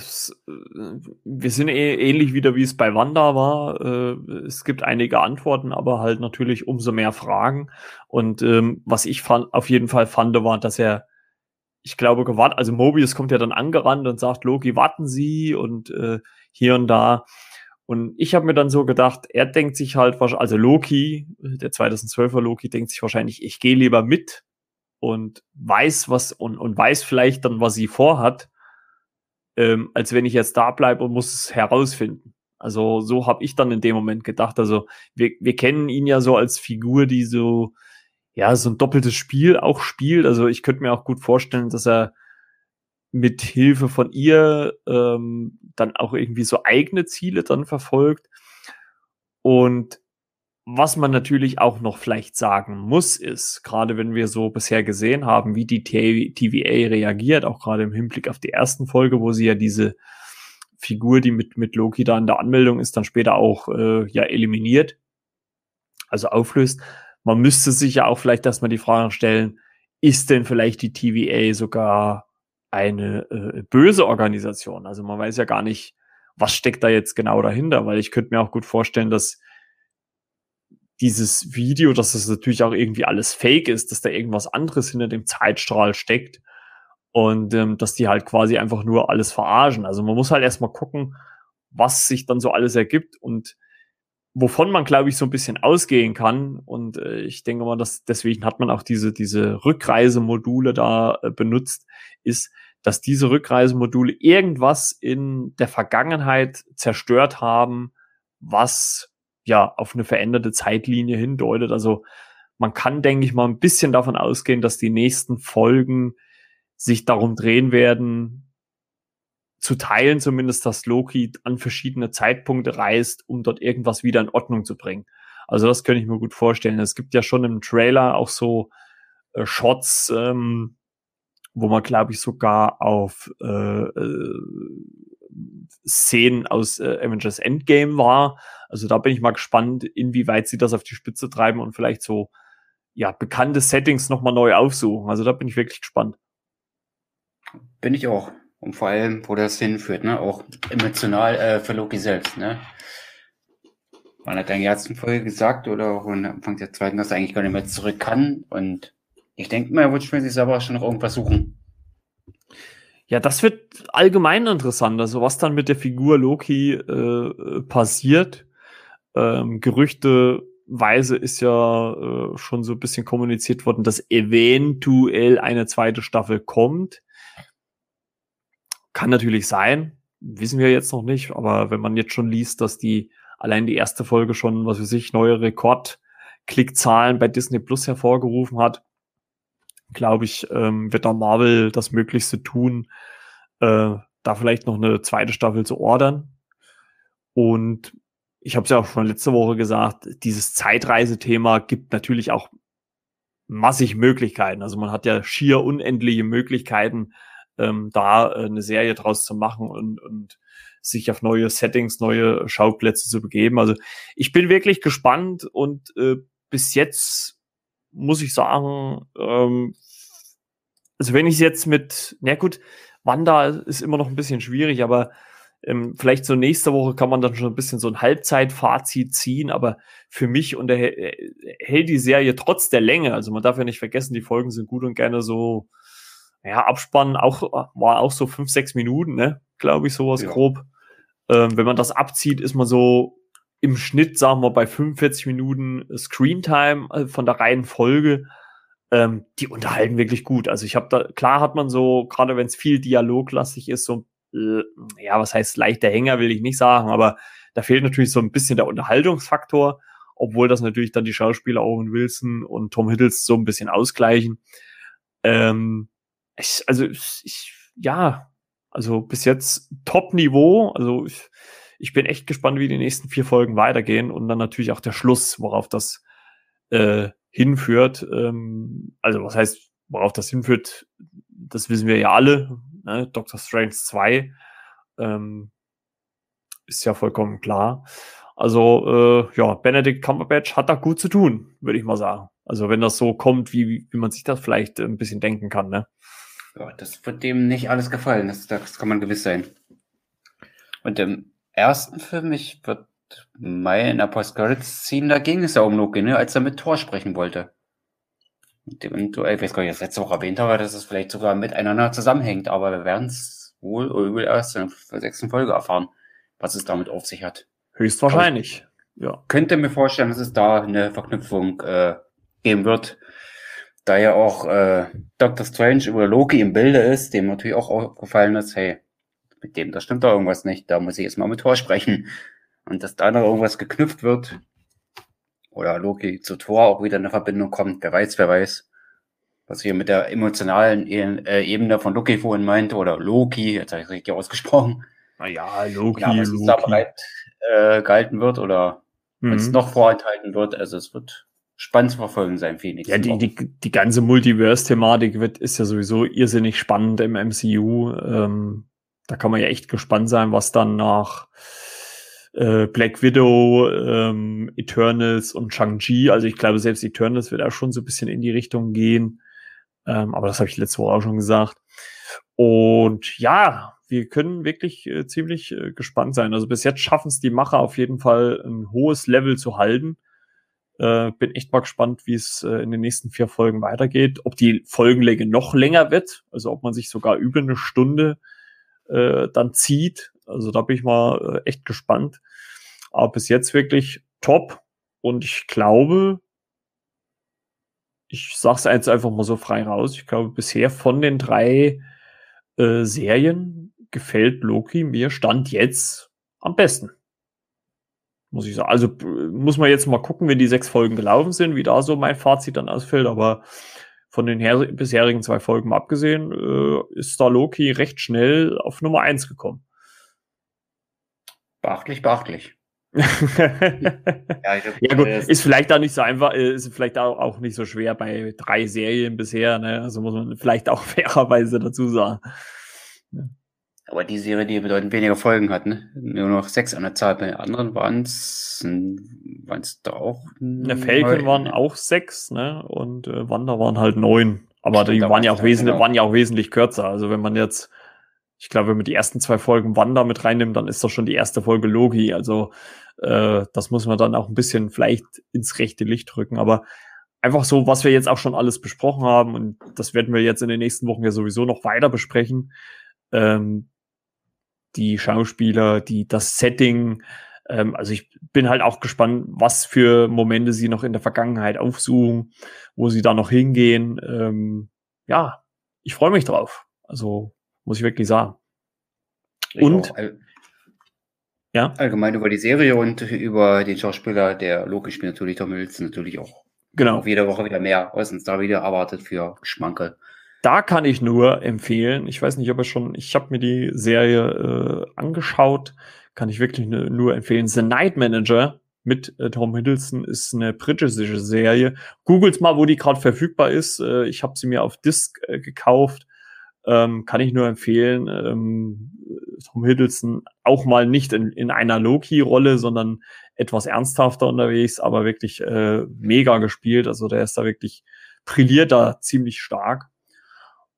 sind ähnlich wieder, wie es bei Wanda war. Es gibt einige Antworten, aber halt natürlich umso mehr Fragen. Und was ich auf jeden Fall fand, war, dass er, ich glaube, gewartet, also Mobius kommt ja dann angerannt und sagt, Loki, warten Sie und hier und da. Und ich habe mir dann so gedacht, er denkt sich halt, also Loki, der 2012er Loki, denkt sich wahrscheinlich, ich gehe lieber mit und weiß was und weiß vielleicht dann, was sie vorhat, als wenn ich jetzt da bleibe und muss es herausfinden. Also so habe ich dann in dem Moment gedacht. Also wir kennen ihn ja so als Figur, die so, ja, so ein doppeltes Spiel auch spielt. Also ich könnte mir auch gut vorstellen, dass er mit Hilfe von ihr dann auch irgendwie so eigene Ziele dann verfolgt. Und was man natürlich auch noch vielleicht sagen muss, ist, gerade wenn wir so bisher gesehen haben, wie die TVA reagiert, auch gerade im Hinblick auf die 1. Folge, wo sie ja diese Figur, die mit Loki da in der Anmeldung ist, dann später auch ja eliminiert, also auflöst. Man müsste sich ja auch vielleicht erstmal die Frage stellen, ist denn vielleicht die TVA sogar eine böse Organisation? Also man weiß ja gar nicht, was steckt da jetzt genau dahinter, weil ich könnte mir auch gut vorstellen, dass dieses Video, dass das natürlich auch irgendwie alles fake ist, dass da irgendwas anderes hinter dem Zeitstrahl steckt und dass die halt quasi einfach nur alles verarschen. Also man muss halt erstmal gucken, was sich dann so alles ergibt und wovon man, glaube ich, so ein bisschen ausgehen kann. Und ich denke mal, dass deswegen hat man auch diese Rückreisemodule da benutzt, ist, dass diese Rückreisemodule irgendwas in der Vergangenheit zerstört haben, was ja auf eine veränderte Zeitlinie hindeutet. Also man kann, denke ich mal, ein bisschen davon ausgehen, dass die nächsten Folgen sich darum drehen werden, zu teilen zumindest, dass Loki an verschiedene Zeitpunkte reist, um dort irgendwas wieder in Ordnung zu bringen. Also das könnte ich mir gut vorstellen. Es gibt ja schon im Trailer auch so Shots, wo man, glaube ich, sogar auf Szenen aus Avengers Endgame war. Also da bin ich mal gespannt, inwieweit sie das auf die Spitze treiben und vielleicht so ja bekannte Settings nochmal neu aufsuchen. Also da bin ich wirklich gespannt. Bin ich auch. Und vor allem, wo das hinführt, ne? Auch emotional für Loki selbst, ne? Man hat in der ersten Folge gesagt oder auch am Anfang der 2., dass er eigentlich gar nicht mehr zurück kann. Und ich denke mal, er wird sich selber schon noch irgendwas suchen. Ja, das wird allgemein interessant. Also was dann mit der Figur Loki passiert. Gerüchteweise ist ja schon so ein bisschen kommuniziert worden, dass eventuell eine 2. Staffel kommt. Kann natürlich sein, wissen wir jetzt noch nicht, aber wenn man jetzt schon liest, dass allein die 1. Folge schon, was weiß ich, neue Rekordklickzahlen bei Disney Plus hervorgerufen hat, glaube ich, wird da Marvel das Möglichste tun, da vielleicht noch eine 2. Staffel zu ordern. Und ich habe es ja auch schon letzte Woche gesagt, dieses Zeitreisethema gibt natürlich auch massig Möglichkeiten. Also man hat ja schier unendliche Möglichkeiten, da eine Serie draus zu machen und sich auf neue Settings, neue Schauplätze zu begeben. Also ich bin wirklich gespannt und bis jetzt muss ich sagen, also wenn ich es jetzt Wanda ist immer noch ein bisschen schwierig, aber vielleicht so nächste Woche kann man dann schon ein bisschen so ein Halbzeitfazit ziehen, aber für mich hält die Serie trotz der Länge, also man darf ja nicht vergessen, die Folgen sind gut und gerne so, ja, Abspann war auch so 5-6 Minuten, ne? Glaube ich, sowas ja. Grob. Wenn man das abzieht, ist man so im Schnitt, sagen wir, bei 45 Minuten Screentime von der reinen Folge. Die unterhalten wirklich gut. Also ich habe da, klar hat man so, gerade wenn es viel dialoglastig ist, so, ja, was heißt leichter Hänger, will ich nicht sagen, aber da fehlt natürlich so ein bisschen der Unterhaltungsfaktor, obwohl das natürlich dann die Schauspieler Owen Wilson und Tom Hiddleston so ein bisschen ausgleichen. Also bis jetzt Top-Niveau. Also ich bin echt gespannt, wie die nächsten 4 Folgen weitergehen und dann natürlich auch der Schluss, worauf das hinführt. Also was heißt, worauf das hinführt? das wissen wir ja alle, ne? Dr. Strange 2 ist ja vollkommen klar. Also ja, Benedict Cumberbatch hat da gut zu tun, würde ich mal sagen. Also wenn das so kommt, wie man sich das vielleicht ein bisschen denken kann, ne? Ja, das wird dem nicht alles gefallen, das kann man gewiss sein. Und im ersten Film, ich würde meinen, in der Post-Credits-Scene, da ging es ja um Loki, ne? Als er mit Tor sprechen wollte. Mit dem Duell, ich weiß gar nicht, ob ich das letzte Woche erwähnt habe, dass es vielleicht sogar miteinander zusammenhängt, aber wir werden es wohl oder übel erst in der 6. Folge erfahren, was es damit auf sich hat. Höchstwahrscheinlich, ja. Könnte mir vorstellen, dass es da eine Verknüpfung geben wird, da ja auch Dr. Strange über Loki im Bilde ist, dem natürlich auch aufgefallen ist, hey, mit dem, da stimmt da irgendwas nicht, da muss ich jetzt mal mit Tor sprechen. Und dass da noch irgendwas geknüpft wird, oder Loki zu Tor auch wieder eine Verbindung kommt, wer weiß, was ich mit der emotionalen Ebene von Loki vorhin meinte, oder Loki, jetzt habe ich es richtig ausgesprochen. Naja, Loki, ja, was Loki. Da bereit gehalten wird, oder wenn es noch vorenthalten wird, also es wird spannend zu verfolgen sein, Phoenix. Ja, die ganze Multiverse-Thematik ist ja sowieso irrsinnig spannend im MCU. Da kann man ja echt gespannt sein, was dann nach Black Widow, Eternals und Shang-Chi, also ich glaube, selbst Eternals wird auch schon so ein bisschen in die Richtung gehen. Aber das habe ich letzte Woche auch schon gesagt. Und ja, wir können wirklich ziemlich gespannt sein. Also bis jetzt schaffen es die Macher auf jeden Fall, ein hohes Level zu halten. Bin echt mal gespannt, wie es in den nächsten 4 Folgen weitergeht. Ob die Folgenlänge noch länger wird, also ob man sich sogar über eine Stunde dann zieht. Also da bin ich mal echt gespannt. Aber bis jetzt wirklich top. Und ich glaube, ich sag's jetzt einfach mal so frei raus, ich glaube, bisher von den 3 Serien gefällt Loki mir Stand jetzt am besten. Muss ich sagen. Also muss man jetzt mal gucken, wenn die 6 Folgen gelaufen sind, wie da so mein Fazit dann ausfällt. Aber von den bisherigen 2 Folgen mal abgesehen, ist da Loki recht schnell auf Nummer 1 gekommen. Beachtlich. Ja, gut, ist vielleicht auch nicht so einfach, ist vielleicht auch nicht so schwer bei 3 Serien bisher, ne? Also muss man vielleicht auch fairerweise dazu sagen. Ja. Aber die Serie, die bedeutend weniger Folgen hat, ne? Nur noch 6 an der Zahl. Bei den anderen waren es da auch. Ne, Falcon waren auch 6, ne? Und Wanda waren halt 9. Aber stimmt, die waren ja auch wesentlich kürzer. Also wenn man jetzt, ich glaube, wenn man die ersten 2 Folgen Wanda mit reinnimmt, dann ist das schon die erste Folge Loki. Also das muss man dann auch ein bisschen vielleicht ins rechte Licht rücken. Aber einfach so, was wir jetzt auch schon alles besprochen haben, und das werden wir jetzt in den nächsten Wochen ja sowieso noch weiter besprechen, die Schauspieler, das Setting. Also ich bin halt auch gespannt, was für Momente sie noch in der Vergangenheit aufsuchen, wo sie da noch hingehen. Ja, ich freue mich drauf. Also muss ich wirklich sagen. Und ja, allgemein über die Serie und über den Schauspieler, der Loki spielt, natürlich Tom Hiddleston, natürlich auch. Genau. Auch jede Woche wieder mehr, was uns da wieder erwartet für Geschmankerl. Da kann ich nur empfehlen, ich weiß nicht, ob ich habe mir die Serie angeschaut, kann ich wirklich nur empfehlen, The Night Manager mit Tom Hiddleston ist eine britische Serie. Googelt mal, wo die gerade verfügbar ist. Ich habe sie mir auf Disc gekauft. Kann ich nur empfehlen, Tom Hiddleston auch mal nicht in einer Loki-Rolle, sondern etwas ernsthafter unterwegs, aber wirklich mega gespielt. Also der ist da wirklich, brilliert da ziemlich stark.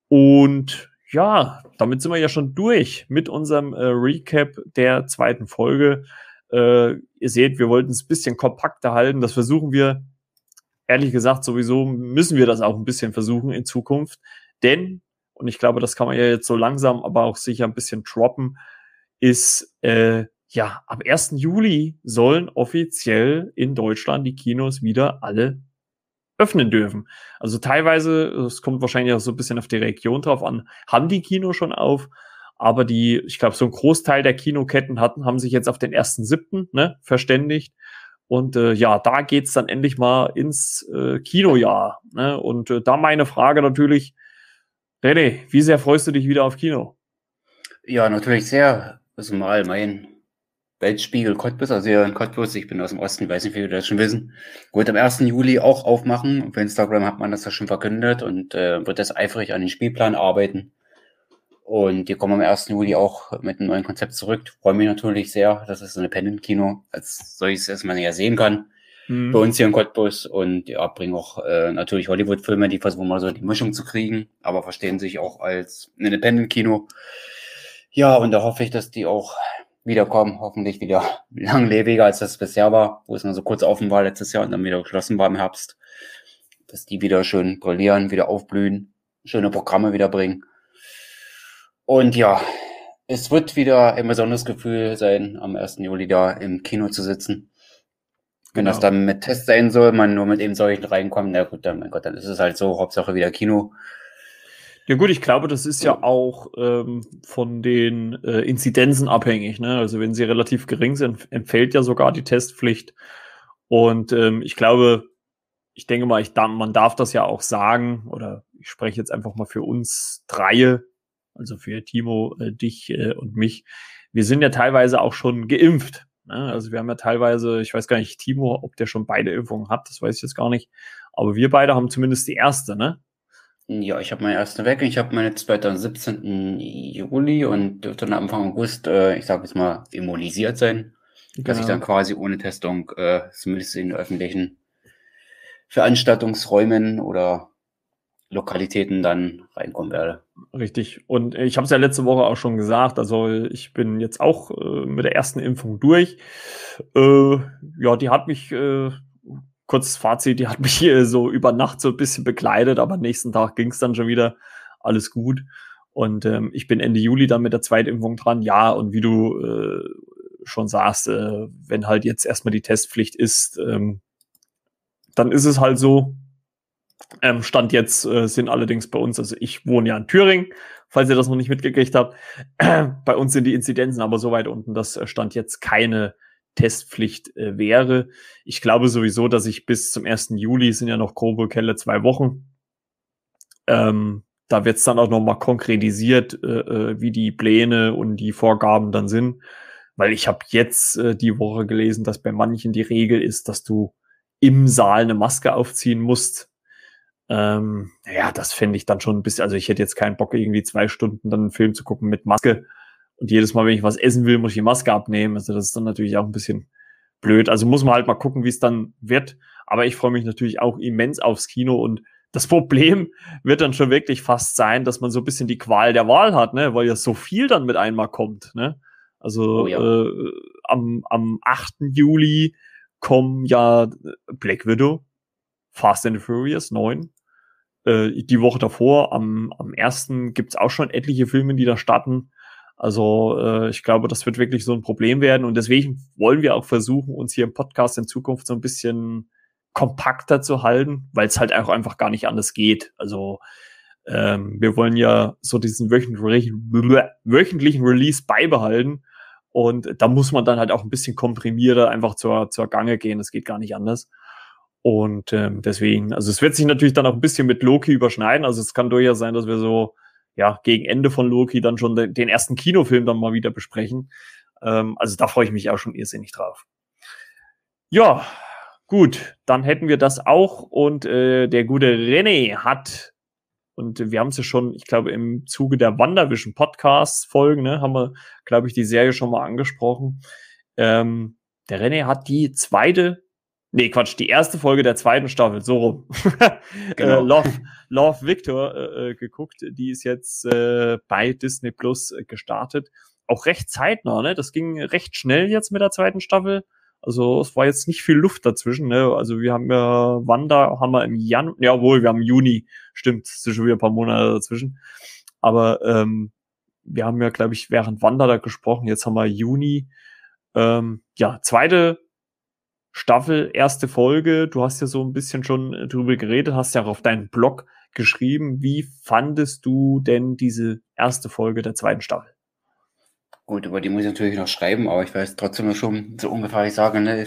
Und ja, damit sind wir ja schon durch mit unserem Recap der 2. Folge. Ihr seht, wir wollten es ein bisschen kompakter halten. Das versuchen wir, ehrlich gesagt, sowieso müssen wir das auch ein bisschen versuchen in Zukunft. Denn, und ich glaube, das kann man ja jetzt so langsam, aber auch sicher ein bisschen droppen, ist, ja, ab 1. Juli sollen offiziell in Deutschland die Kinos wieder alle öffnen dürfen. Also teilweise, es kommt wahrscheinlich auch so ein bisschen auf die Region drauf an, haben die Kino schon auf, aber ich glaube, so ein Großteil der Kinoketten haben sich jetzt auf den 1.7., ne, verständigt. Und ja, da geht's dann endlich mal ins Kinojahr. Ne? Und da meine Frage natürlich, René, wie sehr freust du dich wieder auf Kino? Ja, natürlich sehr. Das ist mal mein Weltspiegel Cottbus, also hier in Cottbus, ich bin aus dem Osten, weiß nicht, wie wir das schon wissen, wird am 1. Juli auch aufmachen. Auf Instagram hat man das ja schon verkündet und wird das eifrig an den Spielplan arbeiten. Und die kommen am 1. Juli auch mit einem neuen Konzept zurück. Ich freue mich natürlich sehr, das ist so eine Pendant-Kino, als solches erstmal ja sehen kann. Mhm. Bei uns hier in Cottbus und ja, bringen auch natürlich Hollywood-Filme, die versuchen mal so die Mischung zu kriegen, aber verstehen sich auch als Independent-Kino. Ja, und da hoffe ich, dass die auch wiederkommen, hoffentlich wieder langlebiger, als das bisher war, wo es nur so kurz offen war letztes Jahr und dann wieder geschlossen war im Herbst, dass die wieder schön brillieren, wieder aufblühen, schöne Programme wieder bringen. Und ja, es wird wieder ein besonderes Gefühl sein, am 1. Juli da im Kino zu sitzen. Wenn genau. Das dann mit Test sein soll, man nur mit eben solchen reinkommt, na gut, dann, mein Gott, dann ist es halt so, Hauptsache wieder Kino. Ja gut, ich glaube, das ist ja auch von den Inzidenzen abhängig, ne? Also wenn sie relativ gering sind, entfällt ja sogar die Testpflicht. Und ich glaube, ich denke mal, man darf das ja auch sagen, oder ich spreche jetzt einfach mal für uns Dreie, also für Timo, dich und mich. Wir sind ja teilweise auch schon geimpft, ne? Also wir haben ja teilweise, ich weiß gar nicht, Timo, ob der schon beide Impfungen hat, das weiß ich jetzt gar nicht. Aber wir beide haben zumindest die erste, ne? Ja, ich habe meine erste weg. Ich habe meine zweite am 17. Juli und dürfte dann Anfang August, ich sage jetzt mal, immunisiert sein. Genau. Dass ich dann quasi ohne Testung, zumindest in öffentlichen Veranstaltungsräumen oder Lokalitäten dann reinkommen werde. Richtig. Und ich habe es ja letzte Woche auch schon gesagt, also ich bin jetzt auch mit der ersten Impfung durch. Ja, die hat mich... Kurzes Fazit, die hat mich hier so über Nacht so ein bisschen bekleidet, aber nächsten Tag ging es dann schon wieder, alles gut. Und ich bin Ende Juli dann mit der Zweitimpfung dran. Ja, und wie du schon sagst, wenn halt jetzt erstmal die Testpflicht ist, dann ist es halt so. Stand jetzt sind allerdings bei uns, also ich wohne ja in Thüringen, falls ihr das noch nicht mitgekriegt habt, bei uns sind die Inzidenzen aber so weit unten, dass Stand jetzt keine Testpflicht wäre. Ich glaube sowieso, dass ich bis zum 1. Juli, sind ja noch grobe Kelle 2 Wochen, da wird es dann auch nochmal konkretisiert, wie die Pläne und die Vorgaben dann sind, weil ich habe jetzt die Woche gelesen, dass bei manchen die Regel ist, dass du im Saal eine Maske aufziehen musst. Ja, das fände ich dann schon ein bisschen, also ich hätte jetzt keinen Bock, irgendwie 2 Stunden dann einen Film zu gucken mit Maske. Und jedes Mal, wenn ich was essen will, muss ich die Maske abnehmen. Also das ist dann natürlich auch ein bisschen blöd. Also muss man halt mal gucken, wie es dann wird. Aber ich freue mich natürlich auch immens aufs Kino. Und das Problem wird dann schon wirklich fast sein, dass man so ein bisschen die Qual der Wahl hat, ne? Weil ja so viel dann mit einmal kommt, ne? Also am 8. Juli kommen ja Black Widow, Fast and Furious 9. Die Woche davor, am 1. gibt es auch schon etliche Filme, die da starten. Also ich glaube, das wird wirklich so ein Problem werden. Und deswegen wollen wir auch versuchen, uns hier im Podcast in Zukunft so ein bisschen kompakter zu halten, weil es halt auch einfach gar nicht anders geht. Also wir wollen ja so diesen wöchentlichen Release beibehalten. Und da muss man dann halt auch ein bisschen komprimierter einfach zur Gange gehen. Das geht gar nicht anders. Und deswegen, also es wird sich natürlich dann auch ein bisschen mit Loki überschneiden. Also es kann durchaus sein, dass wir so gegen Ende von Loki dann schon den ersten Kinofilm dann mal wieder besprechen. Also da freue ich mich auch schon irrsinnig drauf. Ja, gut, dann hätten wir das auch. Und der gute René hat, und wir haben es ja schon, ich glaube, im Zuge der WandaVision Podcast-Folgen, ne, haben wir, glaube ich, die Serie schon mal angesprochen. Der René hat die erste Folge der zweiten Staffel, so rum. Genau. Love, Victor geguckt, die ist jetzt bei Disney Plus gestartet. Auch recht zeitnah, ne? Das ging recht schnell jetzt mit der zweiten Staffel. Also es war jetzt nicht viel Luft dazwischen, ne? Also wir haben ja Wanda, haben wir im Januar, jawohl, wir haben Juni, stimmt, es sind schon wieder ein paar Monate dazwischen. Aber wir haben ja, glaube ich, während Wanda da gesprochen, jetzt haben wir Juni. Zweite Staffel, erste Folge, du hast ja so ein bisschen schon drüber geredet, hast ja auch auf deinen Blog geschrieben. Wie fandest du denn diese erste Folge der zweiten Staffel? Gut, über die muss ich natürlich noch schreiben, aber ich weiß trotzdem noch schon so ungefähr, ich sage, ne,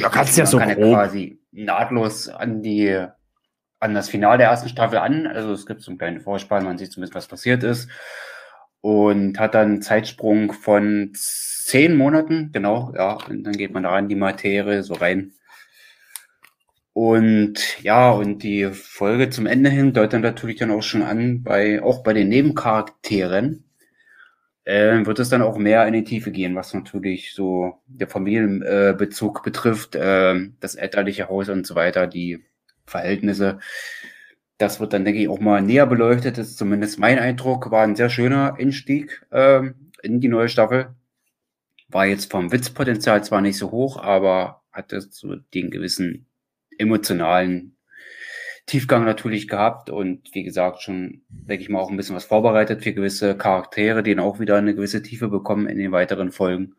quasi nahtlos an das Finale der ersten Staffel an. Also es gibt so einen kleinen Vorspann, man sieht zumindest, was passiert ist. und hat dann einen Zeitsprung von 10 Monaten, genau, ja, und dann geht man da in die Materie so rein. Und ja, und die Folge zum Ende hin deutet natürlich dann auch schon an, auch bei den Nebencharakteren wird es dann auch mehr in die Tiefe gehen, was natürlich so der Familienbezug betrifft, das elterliche Haus und so weiter, die Verhältnisse. Das wird dann, denke ich, auch mal näher beleuchtet. Das ist zumindest mein Eindruck. War ein sehr schöner Einstieg in die neue Staffel. War jetzt vom Witzpotenzial zwar nicht so hoch, aber hatte so den gewissen emotionalen Tiefgang natürlich gehabt und wie gesagt schon, denke ich mal, auch ein bisschen was vorbereitet für gewisse Charaktere, die dann auch wieder eine gewisse Tiefe bekommen in den weiteren Folgen.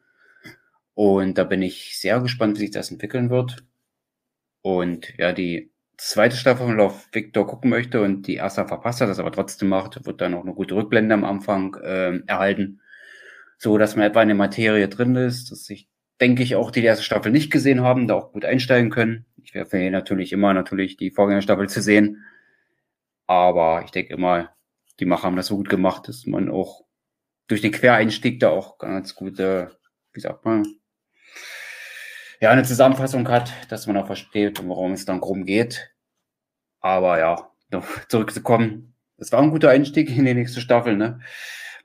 Und da bin ich sehr gespannt, wie sich das entwickeln wird. Und ja, die zweite Staffel von Love, Victor gucken möchte und die erste verpasst hat, das aber trotzdem macht, wird dann auch eine gute Rückblende am Anfang erhalten, so dass man etwa in der Materie drin ist, dass sich, denke ich, auch die erste Staffel nicht gesehen haben, da auch gut einsteigen können. Ich werfe hier natürlich immer die Vorgängerstaffel zu sehen, aber ich denke immer, die Macher haben das so gut gemacht, dass man auch durch den Quereinstieg da auch ganz gute, wie sagt man, ja, eine Zusammenfassung hat, dass man auch versteht, worum es dann grob geht. Aber ja, noch zurückzukommen, es war ein guter Einstieg in die nächste Staffel, ne?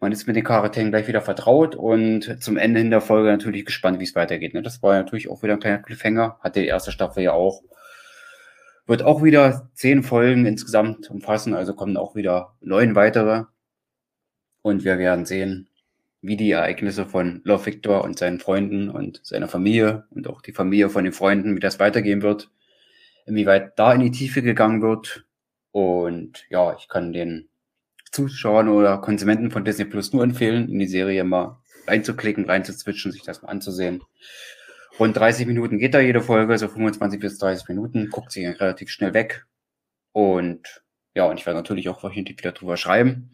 Man ist mit den Charakteren gleich wieder vertraut und zum Ende in der Folge natürlich gespannt, wie es weitergeht, ne? Das war natürlich auch wieder ein kleiner Cliffhanger, hatte die erste Staffel ja auch. Wird auch wieder 10 Folgen insgesamt umfassen, also kommen auch wieder 9 weitere. Und wir werden sehen, wie die Ereignisse von Love Victor und seinen Freunden und seiner Familie und auch die Familie von den Freunden, wie das weitergehen wird, inwieweit da in die Tiefe gegangen wird. Und ja, ich kann den Zuschauern oder Konsumenten von Disney Plus nur empfehlen, in die Serie mal reinzuklicken, reinzuzwitschen, sich das mal anzusehen. Rund 30 Minuten geht da jede Folge, so 25 bis 30 Minuten, guckt sich relativ schnell weg. Und ja, und ich werde natürlich auch wöchentlich wieder drüber schreiben.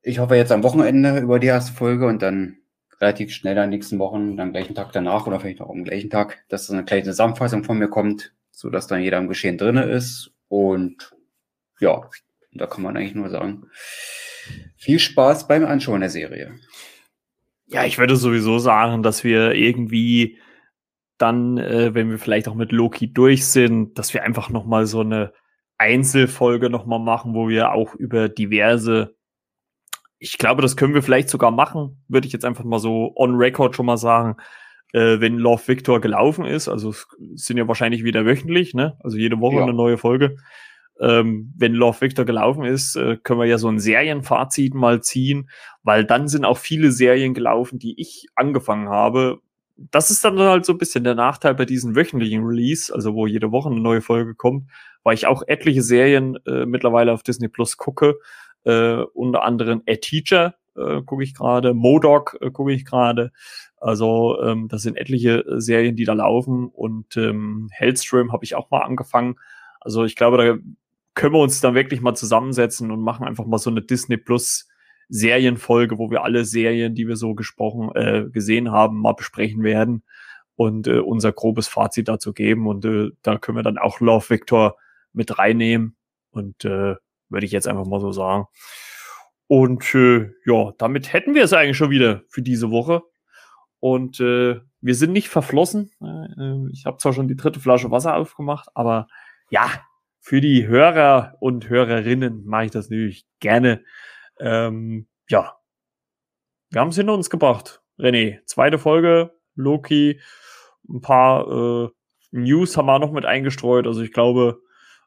Ich hoffe jetzt am Wochenende über die erste Folge und dann relativ schnell am nächsten Wochen, am gleichen Tag danach oder vielleicht auch am gleichen Tag, dass eine kleine Zusammenfassung von mir kommt, so dass dann jeder im Geschehen drinne ist. Und ja, da kann man eigentlich nur sagen, viel Spaß beim Anschauen der Serie. Ja, ich würde sowieso sagen, dass wir irgendwie dann, wenn wir vielleicht auch mit Loki durch sind, dass wir einfach nochmal so eine Einzelfolge nochmal machen, wo wir auch über diverse, ich glaube, das können wir vielleicht sogar machen, würde ich jetzt einfach mal so on record schon mal sagen, wenn Love Victor gelaufen ist, also es sind ja wahrscheinlich wieder wöchentlich, ne? Also jede Woche eine neue Folge. Wenn Love Victor gelaufen ist, können wir ja so ein Serienfazit mal ziehen, weil dann sind auch viele Serien gelaufen, die ich angefangen habe. Das ist dann halt so ein bisschen der Nachteil bei diesen wöchentlichen Release, also wo jede Woche eine neue Folge kommt, weil ich auch etliche Serien mittlerweile auf Disney Plus gucke. Unter anderem A Teacher gucke ich gerade, MODOK gucke ich gerade. Also das sind etliche Serien, die da laufen. Und Hellstrom habe ich auch mal angefangen. Also ich glaube, da können wir uns dann wirklich mal zusammensetzen und machen einfach mal so eine Disney Plus Serienfolge, wo wir alle Serien, die wir so gesehen haben, mal besprechen werden und unser grobes Fazit dazu geben. Und da können wir dann auch Love Victor mit reinnehmen und würde ich jetzt einfach mal so sagen. Und ja, damit hätten wir es eigentlich schon wieder für diese Woche. Und wir sind nicht verflossen. Ich habe zwar schon die 3. Flasche Wasser aufgemacht, aber ja, für die Hörer und Hörerinnen mache ich das natürlich gerne. Ja, wir haben es hinter uns gebracht, René. 2. Folge, Loki. Ein paar News haben wir noch mit eingestreut. Also ich glaube,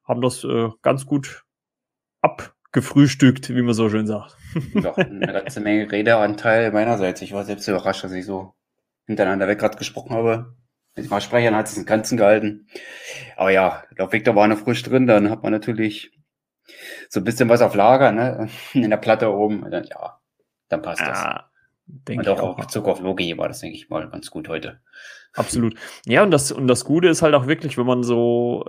haben das ganz gut abgefrühstückt, wie man so schön sagt. Doch, eine ganze Menge Redeanteil meinerseits. Ich war selbst überrascht, dass ich so hintereinander weg gerade gesprochen habe. Ich war Sprechern, hat es im Ganzen gehalten. Aber ja, ich glaube, Victor war noch frisch drin. Dann hat man natürlich so ein bisschen was auf Lager, ne? In der Platte oben. Und dann, ja, dann passt das. Und auch in Bezug auf Loki war das, denke ich mal, ganz gut heute. Absolut. Ja, und das Gute ist halt auch wirklich, wenn man so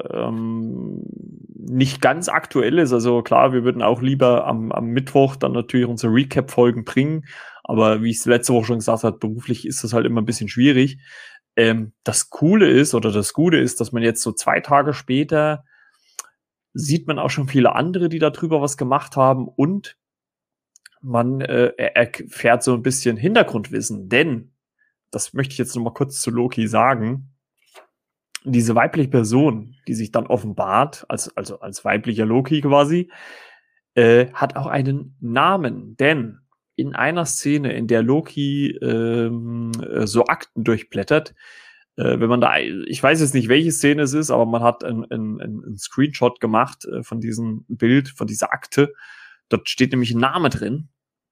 nicht ganz aktuell ist. Also klar, wir würden auch lieber am Mittwoch dann natürlich unsere Recap-Folgen bringen. Aber wie ich es letzte Woche schon gesagt habe, beruflich ist das halt immer ein bisschen schwierig. Das Gute ist, dass man jetzt so 2 Tage später sieht man auch schon viele andere, die darüber was gemacht haben. Und man erfährt so ein bisschen Hintergrundwissen, denn, das möchte ich jetzt noch mal kurz zu Loki sagen, diese weibliche Person, die sich dann offenbart, als weiblicher Loki quasi, hat auch einen Namen, denn in einer Szene, in der Loki so Akten durchblättert, wenn man da, ich weiß jetzt nicht, welche Szene es ist, aber man hat einen Screenshot gemacht von diesem Bild, von dieser Akte. Dort steht nämlich ein Name drin.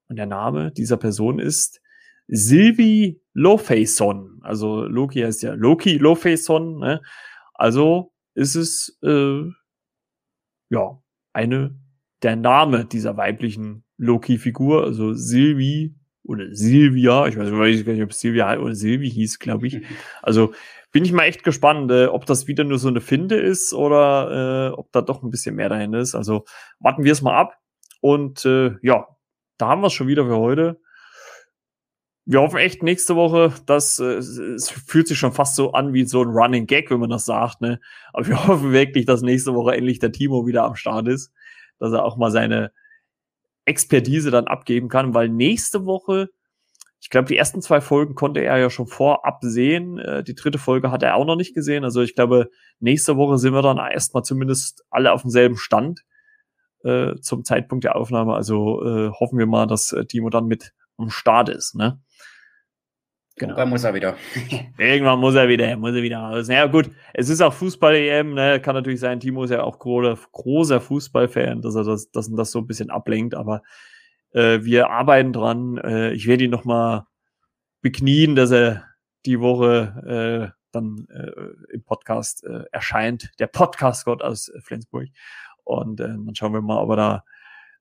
Und der Name dieser Person ist Sylvie Lofeson. Also Loki heißt ja Loki Lofeson. Ne? Also ist es ja der Name dieser weiblichen Loki-Figur, also Sylvie oder Silvia, ich weiß gar nicht, ob Silvia oder Sylvie hieß, glaube ich. Also bin ich mal echt gespannt, ob das wieder nur so eine Finde ist oder ob da doch ein bisschen mehr dahin ist. Also warten wir es mal ab. Und ja, da haben wir es schon wieder für heute. Wir hoffen echt nächste Woche, dass es fühlt sich schon fast so an wie so ein Running Gag, wenn man das sagt, ne? Aber wir hoffen wirklich, dass nächste Woche endlich der Timo wieder am Start ist, dass er auch mal seine Expertise dann abgeben kann, weil nächste Woche, ich glaube, die ersten 2 Folgen konnte er ja schon vorab sehen, die 3. Folge hat er auch noch nicht gesehen, also ich glaube, nächste Woche sind wir dann erstmal zumindest alle auf demselben Stand zum Zeitpunkt der Aufnahme, also hoffen wir mal, dass Timo dann mit am Start ist, ne? Genau. Irgendwann muss er wieder. Irgendwann muss er wieder raus. Naja, gut, es ist auch Fußball-EM, ne? Kann natürlich sein, Timo ist ja auch großer Fußballfan, dass er das so ein bisschen ablenkt, aber wir arbeiten dran. Ich werde ihn nochmal beknien, dass er die Woche dann im Podcast erscheint, der Podcast-Gott aus Flensburg. Und dann schauen wir mal, ob er da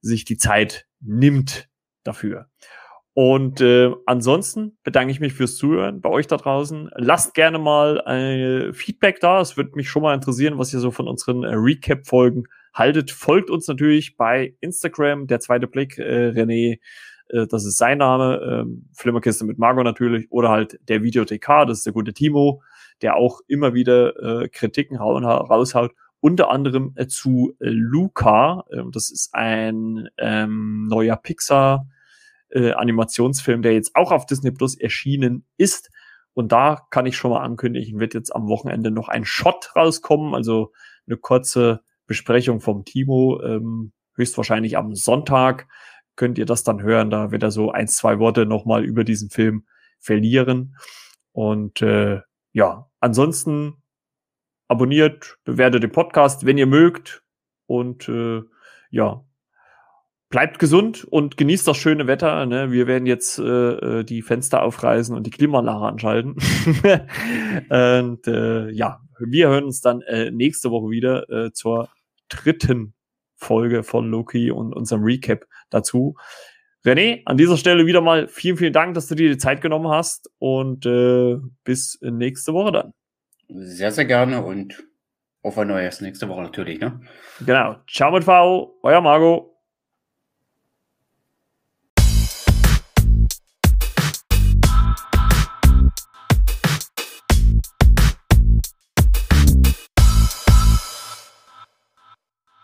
sich die Zeit nimmt dafür. Und ansonsten bedanke ich mich fürs Zuhören bei euch da draußen. Lasst gerne mal ein Feedback da. Es würde mich schon mal interessieren, was ihr so von unseren Recap-Folgen haltet. Folgt uns natürlich bei Instagram, der zweite Blick, René, das ist sein Name, Flimmerkiste mit Marco natürlich, oder halt der Videothekar, das ist der gute Timo, der auch immer wieder Kritiken raushaut, unter anderem zu Luca. Das ist ein neuer Pixar- Animationsfilm, der jetzt auch auf Disney Plus erschienen ist. Und da kann ich schon mal ankündigen, wird jetzt am Wochenende noch ein Shot rauskommen, also eine kurze Besprechung vom Timo. Höchstwahrscheinlich am Sonntag könnt ihr das dann hören. Da wird er so 1-2 Worte nochmal über diesen Film verlieren. Und ja, ansonsten abonniert, bewertet den Podcast, wenn ihr mögt. Und ja, bleibt gesund und genießt das schöne Wetter. Ne? Wir werden jetzt die Fenster aufreißen und die Klimaanlage anschalten. Und ja, wir hören uns dann nächste Woche wieder zur 3. Folge von Loki und unserem Recap dazu. René, an dieser Stelle wieder mal vielen Dank, dass du dir die Zeit genommen hast. Und bis nächste Woche dann. Sehr, sehr gerne und auf ein neues nächste Woche natürlich. Ne? Genau. Ciao mit V, euer Marco.